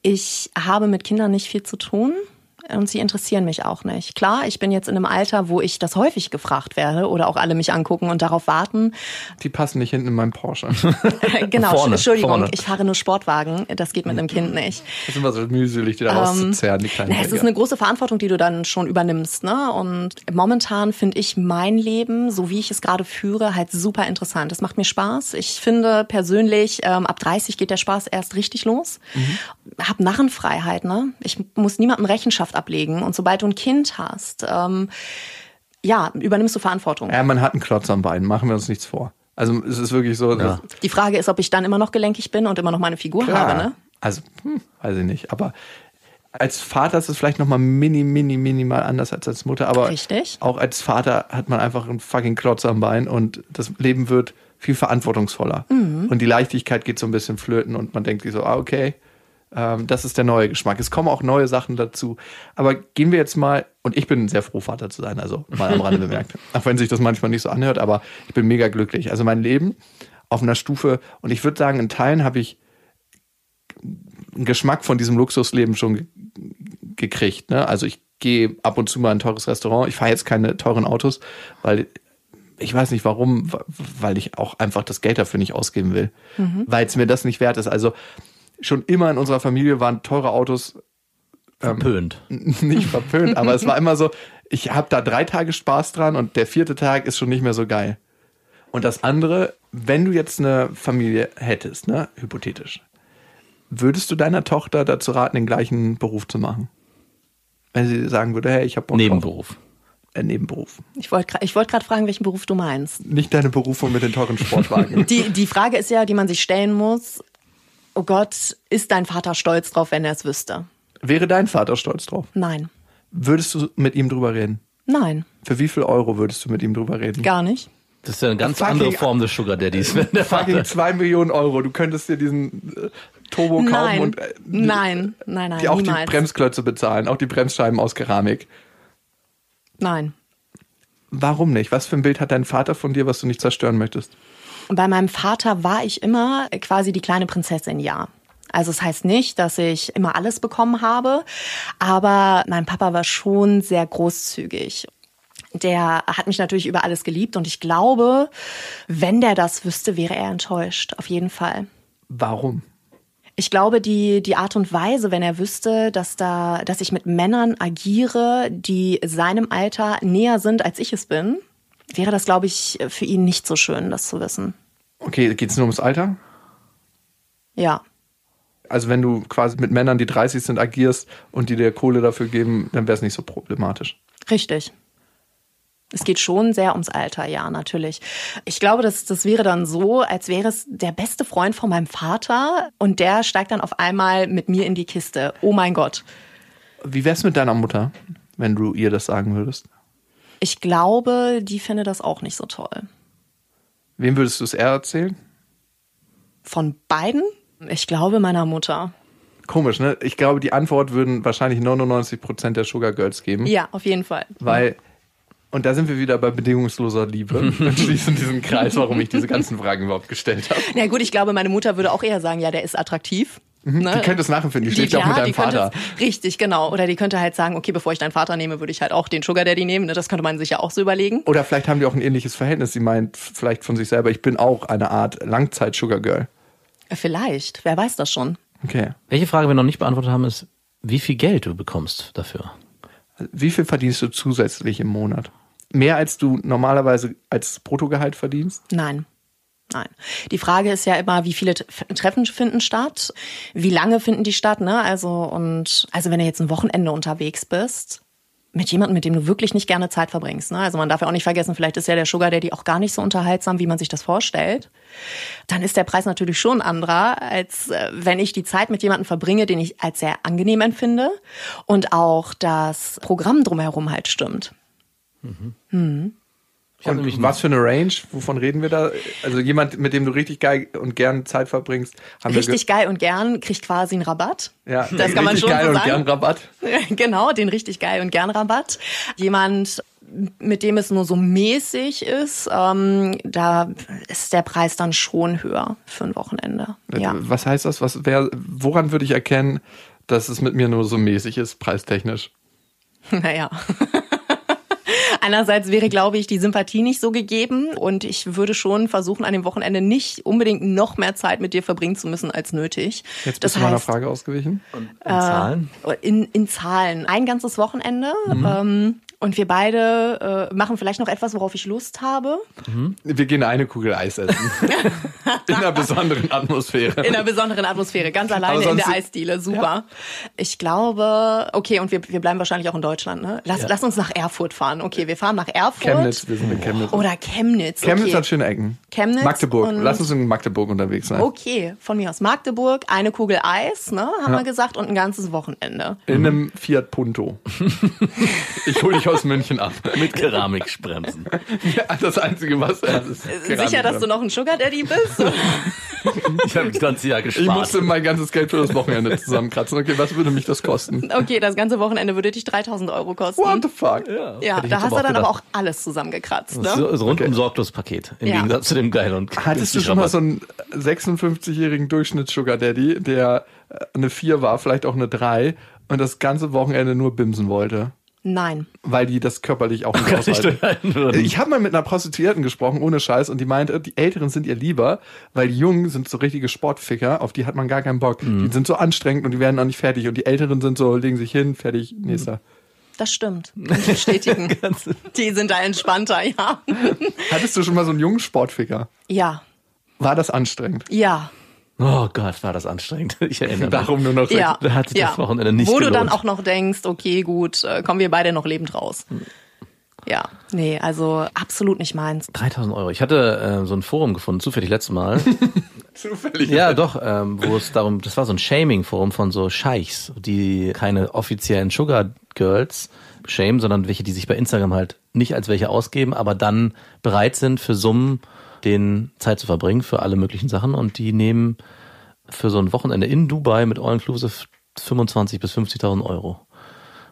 Ich habe mit Kindern nicht viel zu tun und sie interessieren mich auch nicht. Klar, ich bin jetzt in einem Alter, wo ich das häufig gefragt werde oder auch alle mich angucken und darauf warten. Die passen nicht hinten in meinem Porsche. Genau, Entschuldigung, ich fahre nur Sportwagen, das geht mit einem Kind nicht. Das ist immer so mühselig, die da rauszuzerren, die kleinen Kinder. Es ist eine große Verantwortung, die du dann schon übernimmst, ne? Und momentan finde ich mein Leben, so wie ich es gerade führe, halt super interessant. Das macht mir Spaß. Ich finde persönlich, ab 30 geht der Spaß erst richtig los. Hab Narrenfreiheit, ne? Ich muss niemandem Rechenschaft ablegen. Und sobald du ein Kind hast, übernimmst du Verantwortung. Ja, man hat einen Klotz am Bein, machen wir uns nichts vor. Also es ist wirklich so. Ja. Die Frage ist, ob ich dann immer noch gelenkig bin und immer noch meine Figur habe, ne? Also, weiß ich nicht. Aber als Vater ist es vielleicht nochmal minimal anders als Mutter. Aber richtig, auch als Vater hat man einfach einen fucking Klotz am Bein und das Leben wird viel verantwortungsvoller. Mhm. Und die Leichtigkeit geht so ein bisschen flöten und man denkt sich so, okay, das ist der neue Geschmack. Es kommen auch neue Sachen dazu. Aber gehen wir jetzt mal, und ich bin sehr froh, Vater zu sein, also mal am Rande bemerkt. Auch wenn sich das manchmal nicht so anhört, aber ich bin mega glücklich. Also mein Leben auf einer Stufe, und ich würde sagen, in Teilen habe ich einen Geschmack von diesem Luxusleben schon gekriegt. Ne? Also ich gehe ab und zu mal in ein teures Restaurant. Ich fahre jetzt keine teuren Autos, weil ich weiß nicht warum, weil ich auch einfach das Geld dafür nicht ausgeben will. Mhm. Weil es mir das nicht wert ist. Also schon immer in unserer Familie waren teure Autos verpönt. Nicht verpönt, aber es war immer so, ich habe da 3 Tage Spaß dran und der 4. Tag ist schon nicht mehr so geil. Und das andere, wenn du jetzt eine Familie hättest, ne, hypothetisch, würdest du deiner Tochter dazu raten, den gleichen Beruf zu machen? Wenn sie sagen würde, hey, ich habe Bock Nebenberuf. Nebenberuf. Ich wollte gerade fragen, welchen Beruf du meinst. Nicht deine Berufung mit den teuren Sportwagen. Die Frage ist ja, die man sich stellen muss, oh Gott, ist dein Vater stolz drauf, wenn er es wüsste? Wäre dein Vater stolz drauf? Nein. Würdest du mit ihm drüber reden? Nein. Für wie viel Euro würdest du mit ihm drüber reden? Gar nicht. Das ist ja eine ganz andere Form des Sugar Daddies. Der fucking 2 Millionen Euro. Du könntest dir diesen Turbo kaufen und die auch niemals. Die Bremsklötze bezahlen, auch die Bremsscheiben aus Keramik. Nein. Warum nicht? Was für ein Bild hat dein Vater von dir, was du nicht zerstören möchtest? Bei meinem Vater war ich immer quasi die kleine Prinzessin, ja. Also es heißt nicht, dass ich immer alles bekommen habe, aber mein Papa war schon sehr großzügig. Der hat mich natürlich über alles geliebt und ich glaube, wenn der das wüsste, wäre er enttäuscht, auf jeden Fall. Warum? Ich glaube, die Art und Weise, wenn er wüsste, dass ich mit Männern agiere, die seinem Alter näher sind, als ich es bin, wäre das, glaube ich, für ihn nicht so schön, das zu wissen. Okay, geht es nur ums Alter? Ja. Also wenn du quasi mit Männern, die 30 sind, agierst und die dir Kohle dafür geben, dann wäre es nicht so problematisch. Richtig. Es geht schon sehr ums Alter, ja, natürlich. Ich glaube, das wäre dann so, als wäre es der beste Freund von meinem Vater und der steigt dann auf einmal mit mir in die Kiste. Oh mein Gott. Wie wär's mit deiner Mutter, wenn du ihr das sagen würdest? Ich glaube, die finde das auch nicht so toll. Wem würdest du es eher erzählen? Von beiden? Ich glaube, meiner Mutter. Komisch, ne? Ich glaube, die Antwort würden wahrscheinlich 99% der Sugar Girls geben. Ja, auf jeden Fall. Weil, und da sind wir wieder bei bedingungsloser Liebe. Wir schließen diesen Kreis, warum ich diese ganzen Fragen überhaupt gestellt habe. Na gut, ich glaube, meine Mutter würde auch eher sagen, ja, der ist attraktiv. Ne? Die könnte es nachempfinden, die steht ja auch mit deinem Vater. Richtig, genau. Oder die könnte halt sagen, okay, bevor ich deinen Vater nehme, würde ich halt auch den Sugar Daddy nehmen. Ne? Das könnte man sich ja auch so überlegen. Oder vielleicht haben die auch ein ähnliches Verhältnis. Sie meint vielleicht von sich selber, ich bin auch eine Art Langzeit-Sugar Girl. Vielleicht, wer weiß das schon. Okay. Welche Frage wir noch nicht beantwortet haben, ist, wie viel Geld du bekommst dafür? Wie viel verdienst du zusätzlich im Monat? Mehr als du normalerweise als Bruttogehalt verdienst? Nein. Die Frage ist ja immer, wie viele Treffen finden statt? Wie lange finden die statt? Ne? Also wenn du jetzt ein Wochenende unterwegs bist, mit jemandem, mit dem du wirklich nicht gerne Zeit verbringst, ne? Also man darf ja auch nicht vergessen, vielleicht ist ja der Sugar Daddy auch gar nicht so unterhaltsam, wie man sich das vorstellt. Dann ist der Preis natürlich schon anderer, als wenn ich die Zeit mit jemandem verbringe, den ich als sehr angenehm empfinde und auch das Programm drumherum halt stimmt. Mhm. Mhm. Und was für eine Range? Wovon reden wir da? Also jemand, mit dem du richtig geil und gern Zeit verbringst. Richtig geil und gern kriegt quasi einen Rabatt. Ja, das kann man schon so sagen. Richtig geil und gern Rabatt. Genau, den richtig geil und gern Rabatt. Jemand, mit dem es nur so mäßig ist, da ist der Preis dann schon höher für ein Wochenende. Ja. Was heißt das? Woran würde ich erkennen, dass es mit mir nur so mäßig ist, preistechnisch? Naja. Einerseits wäre, glaube ich, die Sympathie nicht so gegeben und ich würde schon versuchen, an dem Wochenende nicht unbedingt noch mehr Zeit mit dir verbringen zu müssen als nötig. Jetzt bist du meiner Frage ausgewichen. Und in Zahlen? In Zahlen. Ein ganzes Wochenende. Mhm. Und wir beide machen vielleicht noch etwas, worauf ich Lust habe. Mhm. Wir gehen eine Kugel Eis essen. In einer besonderen Atmosphäre. In einer besonderen Atmosphäre, ganz alleine in der Eisdiele. Super. Ja. Ich glaube, okay, und wir bleiben wahrscheinlich auch in Deutschland, ne? Lass uns nach Erfurt fahren. Okay, wir fahren nach Erfurt. Chemnitz, wir sind in Chemnitz. Oder Chemnitz, okay. Chemnitz hat schöne Ecken. Chemnitz. Magdeburg. Lass uns in Magdeburg unterwegs sein. Okay, von mir aus Magdeburg, eine Kugel Eis, ne, haben wir gesagt, und ein ganzes Wochenende. In einem Fiat Punto. Ich hole dich aus München ab. Mit Keramikbremsen. Ja, das Einzige, was das ist. Sicher, dass du noch ein Sugar Daddy bist? Ich habe das ganze Jahr gespart. Ich musste mein ganzes Geld für das Wochenende zusammenkratzen. Okay, was würde mich das kosten? Okay, das ganze Wochenende würde dich 3.000 Euro kosten. What the fuck? Ja, da hast du dann aber auch alles zusammengekratzt. Ne? Das ist rund um Sorglos-Paket. Im Gegensatz zu dem Geil und Hattest du schon mal so einen 56-jährigen Durchschnitts-Sugar-Daddy, der eine 4 war, vielleicht auch eine 3 und das ganze Wochenende nur bimsen wollte? Nein. Weil die das körperlich auch nicht aushalten. Ich habe mal mit einer Prostituierten gesprochen, ohne Scheiß, und die meinte, die Älteren sind ihr lieber, weil die Jungen sind so richtige Sportficker, auf die hat man gar keinen Bock. Mhm. Die sind so anstrengend und die werden auch nicht fertig. Und die Älteren sind so, legen sich hin, fertig, nächster. Das stimmt. Ich bestätigen. Die sind da entspannter, ja. Hattest du schon mal so einen jungen Sportficker? Ja. War das anstrengend? Ja. Oh Gott, war das anstrengend. Ich erinnere mich. Darum nur noch. Ja. Da hatte das Wochenende nicht gelohnt. Wo du dann auch noch denkst, okay, gut, kommen wir beide noch lebend raus. Ja, nee, also absolut nicht meins. 3.000 Euro. Ich hatte so ein Forum gefunden, zufällig letztes Mal. Zufällig? Ja, doch, wo es darum, das war so ein Shaming-Forum von so Scheichs, die keine offiziellen Sugar Girls shamen, sondern welche, die sich bei Instagram halt nicht als welche ausgeben, aber dann bereit sind für Summen, denen Zeit zu verbringen für alle möglichen Sachen, und die nehmen für so ein Wochenende in Dubai mit All-Inclusive 25.000 bis 50.000 Euro.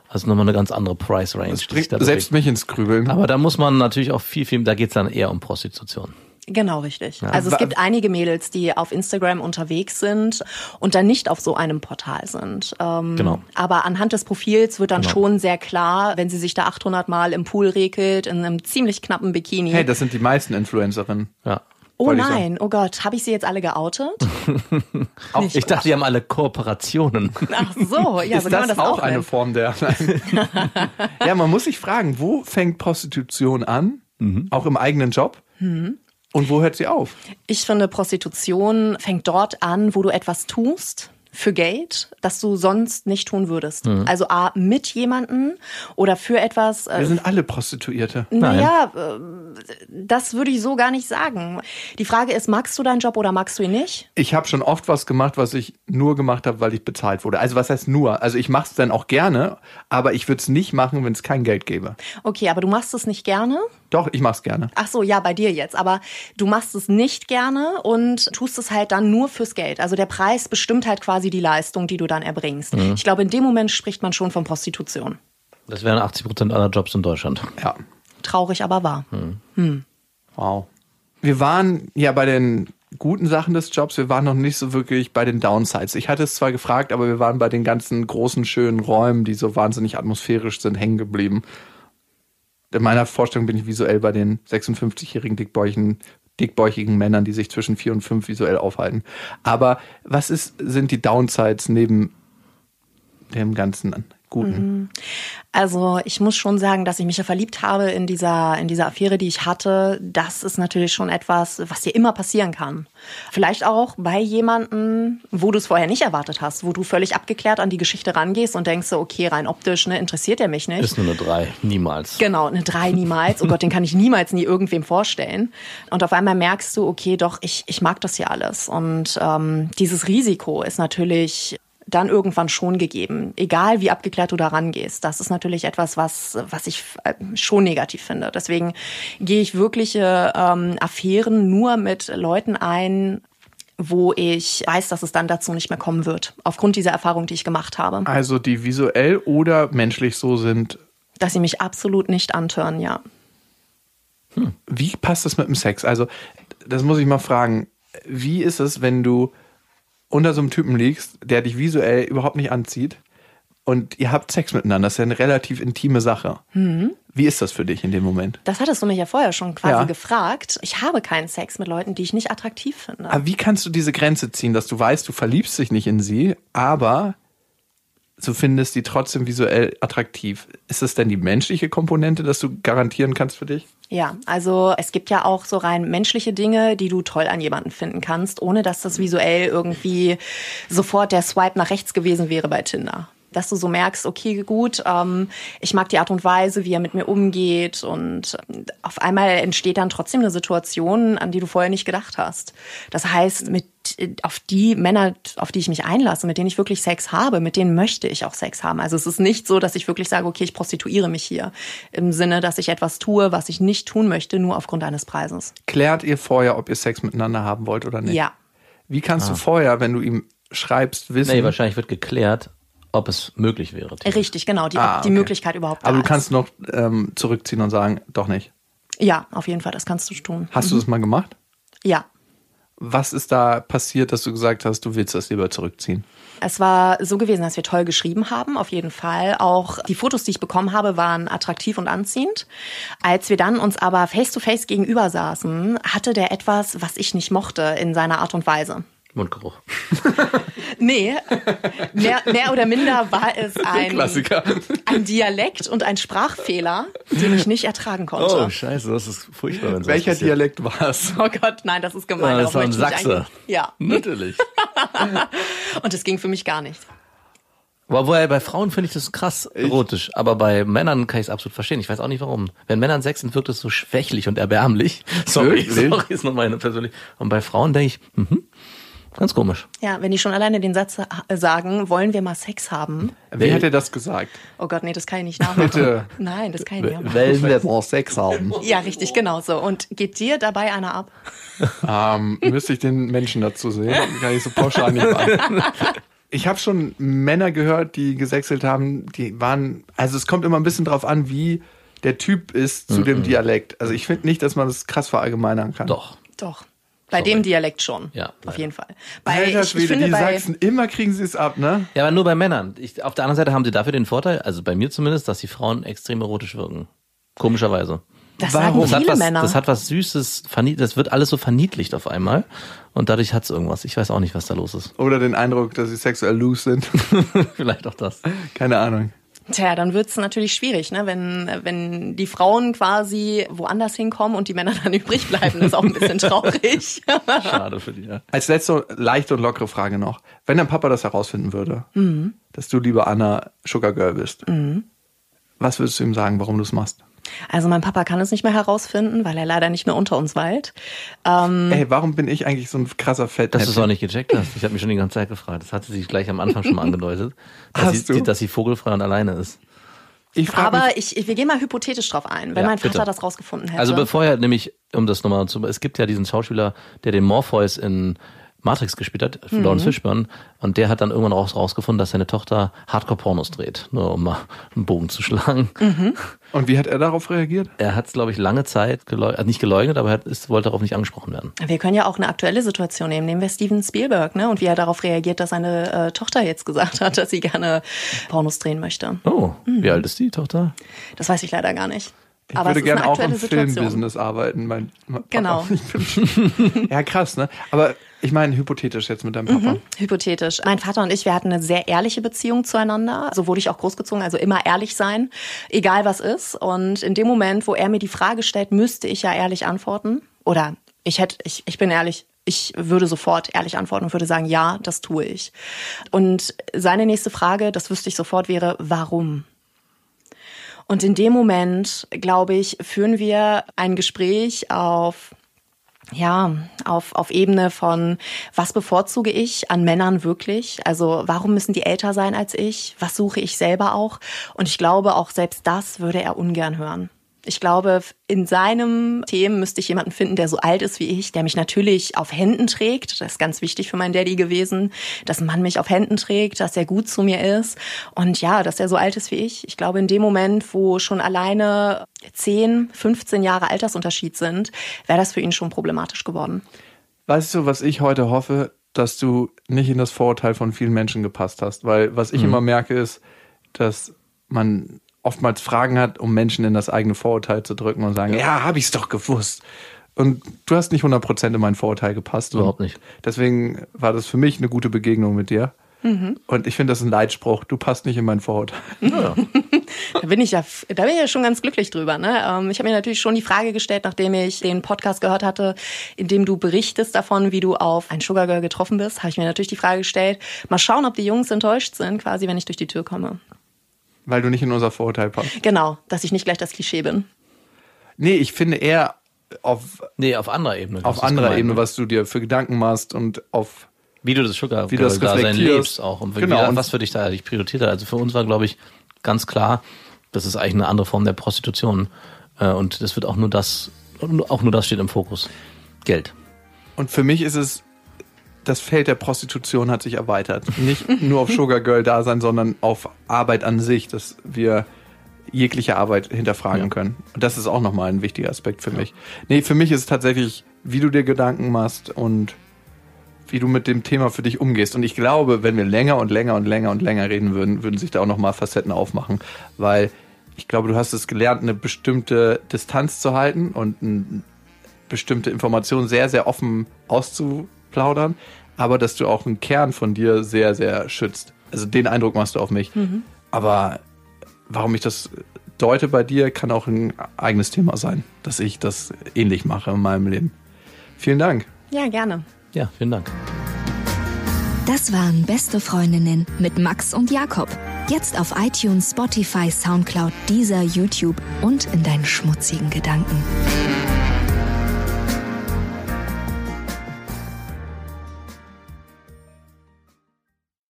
Also nochmal eine ganz andere Price-Range. Das bringt selbst mich ins Grübeln. Aber da muss man natürlich auch viel, da geht's dann eher um Prostitution. Genau, richtig. Ja. Also es gibt einige Mädels, die auf Instagram unterwegs sind und dann nicht auf so einem Portal sind. Genau. Aber anhand des Profils wird dann schon sehr klar, wenn sie sich da 800 Mal im Pool regelt, in einem ziemlich knappen Bikini. Hey, das sind die meisten Influencerinnen. Ja. Oh nein, oh Gott, habe ich sie jetzt alle geoutet? Ich dachte, die haben alle Kooperationen. Ach so, ja. Ist so, kann das, man das auch eine Form der... Ja, man muss sich fragen, wo fängt Prostitution an? Mhm. Auch im eigenen Job? Mhm. Und wo hört sie auf? Ich finde, Prostitution fängt dort an, wo du etwas tust für Geld, das du sonst nicht tun würdest. Mhm. Also A, mit jemandem oder für etwas. Wir sind alle Prostituierte. Naja, das würde ich so gar nicht sagen. Die Frage ist, magst du deinen Job oder magst du ihn nicht? Ich habe schon oft was gemacht, was ich nur gemacht habe, weil ich bezahlt wurde. Also was heißt nur? Also ich mache es dann auch gerne, aber ich würde es nicht machen, wenn es kein Geld gäbe. Okay, aber du machst es nicht gerne? Doch, ich mach's gerne. Ach so, ja, bei dir jetzt. Aber du machst es nicht gerne und tust es halt dann nur fürs Geld. Also der Preis bestimmt halt quasi die Leistung, die du dann erbringst. Mhm. Ich glaube, in dem Moment spricht man schon von Prostitution. Das wären 80% aller Jobs in Deutschland. Ja. Traurig, aber wahr. Mhm. Hm. Wow. Wir waren ja bei den guten Sachen des Jobs, wir waren noch nicht so wirklich bei den Downsides. Ich hatte es zwar gefragt, aber wir waren bei den ganzen großen, schönen Räumen, die so wahnsinnig atmosphärisch sind, hängen geblieben. In meiner Vorstellung bin ich visuell bei den 56-jährigen dickbäuchigen Männern, die sich zwischen 4 und 5 visuell aufhalten. Aber was sind die Downsides neben dem ganzen Guten? Also ich muss schon sagen, dass ich mich ja verliebt habe in dieser Affäre, die ich hatte. Das ist natürlich schon etwas, was dir immer passieren kann. Vielleicht auch bei jemandem, wo du es vorher nicht erwartet hast, wo du völlig abgeklärt an die Geschichte rangehst und denkst, okay, rein optisch, ne, interessiert der mich nicht. Ist nur eine 3, niemals. Genau, eine 3, niemals. Oh Gott, den kann ich nie irgendwem vorstellen. Und auf einmal merkst du, okay, doch, ich mag das hier alles. Und dieses Risiko ist natürlich dann irgendwann schon gegeben. Egal, wie abgeklärt du da rangehst. Das ist natürlich etwas, was ich schon negativ finde. Deswegen gehe ich wirkliche Affären nur mit Leuten ein, wo ich weiß, dass es dann dazu nicht mehr kommen wird. Aufgrund dieser Erfahrung, die ich gemacht habe. Also die visuell oder menschlich so sind? Dass sie mich absolut nicht antören, ja. Hm. Wie passt das mit dem Sex? Also das muss ich mal fragen. Wie ist es, wenn du unter so einem Typen liegst, der dich visuell überhaupt nicht anzieht und ihr habt Sex miteinander? Das ist ja eine relativ intime Sache. Mhm. Wie ist das für dich in dem Moment? Das hattest du mich ja vorher schon quasi gefragt. Ich habe keinen Sex mit Leuten, die ich nicht attraktiv finde. Aber wie kannst du diese Grenze ziehen, dass du weißt, du verliebst dich nicht in sie, aber du findest die trotzdem visuell attraktiv? Ist das denn die menschliche Komponente, dass du garantieren kannst für dich? Ja, also es gibt ja auch so rein menschliche Dinge, die du toll an jemanden finden kannst, ohne dass das visuell irgendwie sofort der Swipe nach rechts gewesen wäre bei Tinder. dass du so merkst, okay, gut, ich mag die Art und Weise, wie er mit mir umgeht, und auf einmal entsteht dann trotzdem eine Situation, an die du vorher nicht gedacht hast. Das heißt, auf die Männer, auf die ich mich einlasse, mit denen ich wirklich Sex habe, mit denen möchte ich auch Sex haben. Also es ist nicht so, dass ich wirklich sage, okay, ich prostituiere mich hier. Im Sinne, dass ich etwas tue, was ich nicht tun möchte, nur aufgrund eines Preises. Klärt ihr vorher, ob ihr Sex miteinander haben wollt oder nicht? Ja. Wie kannst du vorher, wenn du ihm schreibst, wissen? Nee, wahrscheinlich wird geklärt, ob es möglich wäre. Richtig, genau, die Möglichkeit überhaupt. Aber du kannst noch zurückziehen und sagen, doch nicht. Ja, auf jeden Fall, das kannst du tun. Hast du das mal gemacht? Ja. Was ist da passiert, dass du gesagt hast, du willst das lieber zurückziehen? Es war so gewesen, dass wir toll geschrieben haben, auf jeden Fall. Auch die Fotos, die ich bekommen habe, waren attraktiv und anziehend. Als wir dann uns aber face-to-face gegenüber saßen, hatte der etwas, was ich nicht mochte in seiner Art und Weise. Mundgeruch. Nee, mehr oder minder war es ein Dialekt und ein Sprachfehler, den ich nicht ertragen konnte. Oh, scheiße, das ist furchtbar. Wenn welcher Dialekt war es? Oh Gott, nein, das ist gemein. Ja, das war ein Sachse. Ja. Natürlich. Und das ging für mich gar nicht. Wobei, bei Frauen finde ich das krass erotisch, aber bei Männern kann ich es absolut verstehen. Ich weiß auch nicht warum. Wenn Männern Sex sind, wirkt es so schwächlich und erbärmlich. Sorry, ist nur meine persönliche. Und bei Frauen denke ich, ganz komisch. Ja, wenn die schon alleine den Satz sagen, wollen wir mal Sex haben. Wer hätte das gesagt? Oh Gott, nee, das kann ich nicht nachmachen. Bitte. Nein, das kann ich nicht nachmachen. Wollen wir mal Sex haben? Ja, richtig, genau so. Und geht dir dabei einer ab? Müsste ich den Menschen dazu sehen. Kann ich so pauschal nicht machen. Ich habe schon Männer gehört, die gesächselt haben, die waren, also es kommt immer ein bisschen drauf an, wie der Typ ist zu dem Dialekt. Also ich finde nicht, dass man das krass verallgemeinern kann. Doch. Bei dem Dialekt schon, ja, auf jeden Fall. Alter Schwede, die Sachsen, immer kriegen sie es ab, ne? Ja, aber nur bei Männern. Auf der anderen Seite haben sie dafür den Vorteil, also bei mir zumindest, dass die Frauen extrem erotisch wirken. Komischerweise. Das Warum? Sagen viele Männer. Das hat was Süßes, das wird alles so verniedlicht auf einmal. Und dadurch hat's irgendwas. Ich weiß auch nicht, was da los ist. Oder den Eindruck, dass sie sexuell loose sind. Vielleicht auch das. Keine Ahnung. Tja, dann wird's natürlich schwierig, ne? Wenn die Frauen quasi woanders hinkommen und die Männer dann übrig bleiben, ist auch ein bisschen traurig. Schade für die, ja. Als letzte leichte und lockere Frage noch. Wenn dein Papa das herausfinden würde, dass du, liebe Anna, Sugar Girl bist, was würdest du ihm sagen, warum du es machst? Also mein Papa kann es nicht mehr herausfinden, weil er leider nicht mehr unter uns weilt. Warum bin ich eigentlich so ein krasser Fett? Dass du es auch nicht gecheckt hast. Ich habe mich schon die ganze Zeit gefragt. Das hatte sie gleich am Anfang schon mal angedeutet, dass sie vogelfrei und alleine ist. Wir gehen mal hypothetisch drauf ein, wenn mein Vater das rausgefunden hätte. Also bevor er nämlich, um das nochmal zu... Es gibt ja diesen Schauspieler, der den Morpheus in Matrix gespielt hat, für Laurence Fishburne. Und der hat dann irgendwann rausgefunden, dass seine Tochter Hardcore-Pornos dreht. Nur um mal einen Bogen zu schlagen. Mhm. Und wie hat er darauf reagiert? Er hat es, glaube ich, lange Zeit nicht geleugnet, aber wollte darauf nicht angesprochen werden. Wir können ja auch eine aktuelle Situation nehmen. Nehmen wir Steven Spielberg, ne? Und wie er darauf reagiert, dass seine Tochter jetzt gesagt hat, dass sie gerne Pornos drehen möchte. Oh, wie alt ist die Tochter? Das weiß ich leider gar nicht. Ich würde gerne auch im Filmbusiness arbeiten. Mein Papa. Genau. Ja, krass, ne? Aber ich meine, hypothetisch jetzt mit deinem Papa. Hypothetisch. Mein Vater und ich, wir hatten eine sehr ehrliche Beziehung zueinander. So wurde ich auch großgezogen, also immer ehrlich sein, egal was ist. Und in dem Moment, wo er mir die Frage stellt, müsste ich ja ehrlich antworten. Oder ich bin ehrlich. Ich würde sofort ehrlich antworten und würde sagen, ja, das tue ich. Und seine nächste Frage, das wüsste ich sofort, wäre, warum? Und in dem Moment, glaube ich, führen wir ein Gespräch auf Ebene von, was bevorzuge ich an Männern wirklich? Also warum müssen die älter sein als ich? Was suche ich selber auch? Und ich glaube, auch selbst das würde er ungern hören. Ich glaube, in seinem Themen müsste ich jemanden finden, der so alt ist wie ich, der mich natürlich auf Händen trägt. Das ist ganz wichtig für meinen Daddy gewesen, dass ein Mann mich auf Händen trägt, dass er gut zu mir ist und ja, dass er so alt ist wie ich. Ich glaube, in dem Moment, wo schon alleine 10, 15 Jahre Altersunterschied sind, wäre das für ihn schon problematisch geworden. Weißt du, was ich heute hoffe, dass du nicht in das Vorurteil von vielen Menschen gepasst hast, weil was ich immer merke ist, dass man oftmals Fragen hat, um Menschen in das eigene Vorurteil zu drücken und sagen, ja, hab ich's doch gewusst. Und du hast nicht 100% in mein Vorurteil gepasst. Überhaupt nicht. Deswegen war das für mich eine gute Begegnung mit dir. Mhm. Und ich finde, das ist ein Leitspruch. Du passt nicht in mein Vorhaut. Ja. Da bin ich ja schon ganz glücklich drüber. Ne? Ich habe mir natürlich schon die Frage gestellt, nachdem ich den Podcast gehört hatte, in dem du berichtest davon, wie du auf ein Sugar Girl getroffen bist, habe ich mir natürlich die Frage gestellt, mal schauen, ob die Jungs enttäuscht sind, quasi, wenn ich durch die Tür komme. Weil du nicht in unser Vorurteil passt. Genau, dass ich nicht gleich das Klischee bin. Nee, ich finde eher auf anderer Ebene. Auf anderer Ebene, was du dir für Gedanken machst und auf wie du das Sugar Girl Dasein lebst auch. Und genau. Und was für dich da die Priorität hat. Also für uns war, glaube ich, ganz klar, das ist eigentlich eine andere Form der Prostitution. Und das wird auch nur das steht im Fokus. Geld. Und für mich ist es, das Feld der Prostitution hat sich erweitert. Nicht nur auf Sugar Girl Dasein, sondern auf Arbeit an sich, dass wir jegliche Arbeit hinterfragen können. Und das ist auch nochmal ein wichtiger Aspekt für mich. Nee, für mich ist es tatsächlich, wie du dir Gedanken machst und wie du mit dem Thema für dich umgehst. Und ich glaube, wenn wir länger reden würden, würden sich da auch nochmal Facetten aufmachen. Weil ich glaube, du hast es gelernt, eine bestimmte Distanz zu halten und eine bestimmte Informationen sehr, sehr offen auszuplaudern. Aber dass du auch einen Kern von dir sehr, sehr schützt. Also den Eindruck machst du auf mich. Mhm. Aber warum ich das deute bei dir, kann auch ein eigenes Thema sein, dass ich das ähnlich mache in meinem Leben. Vielen Dank. Ja, gerne. Ja, vielen Dank. Das waren Beste Freundinnen mit Max und Jakob. Jetzt auf iTunes, Spotify, Soundcloud, Deezer, YouTube und in deinen schmutzigen Gedanken.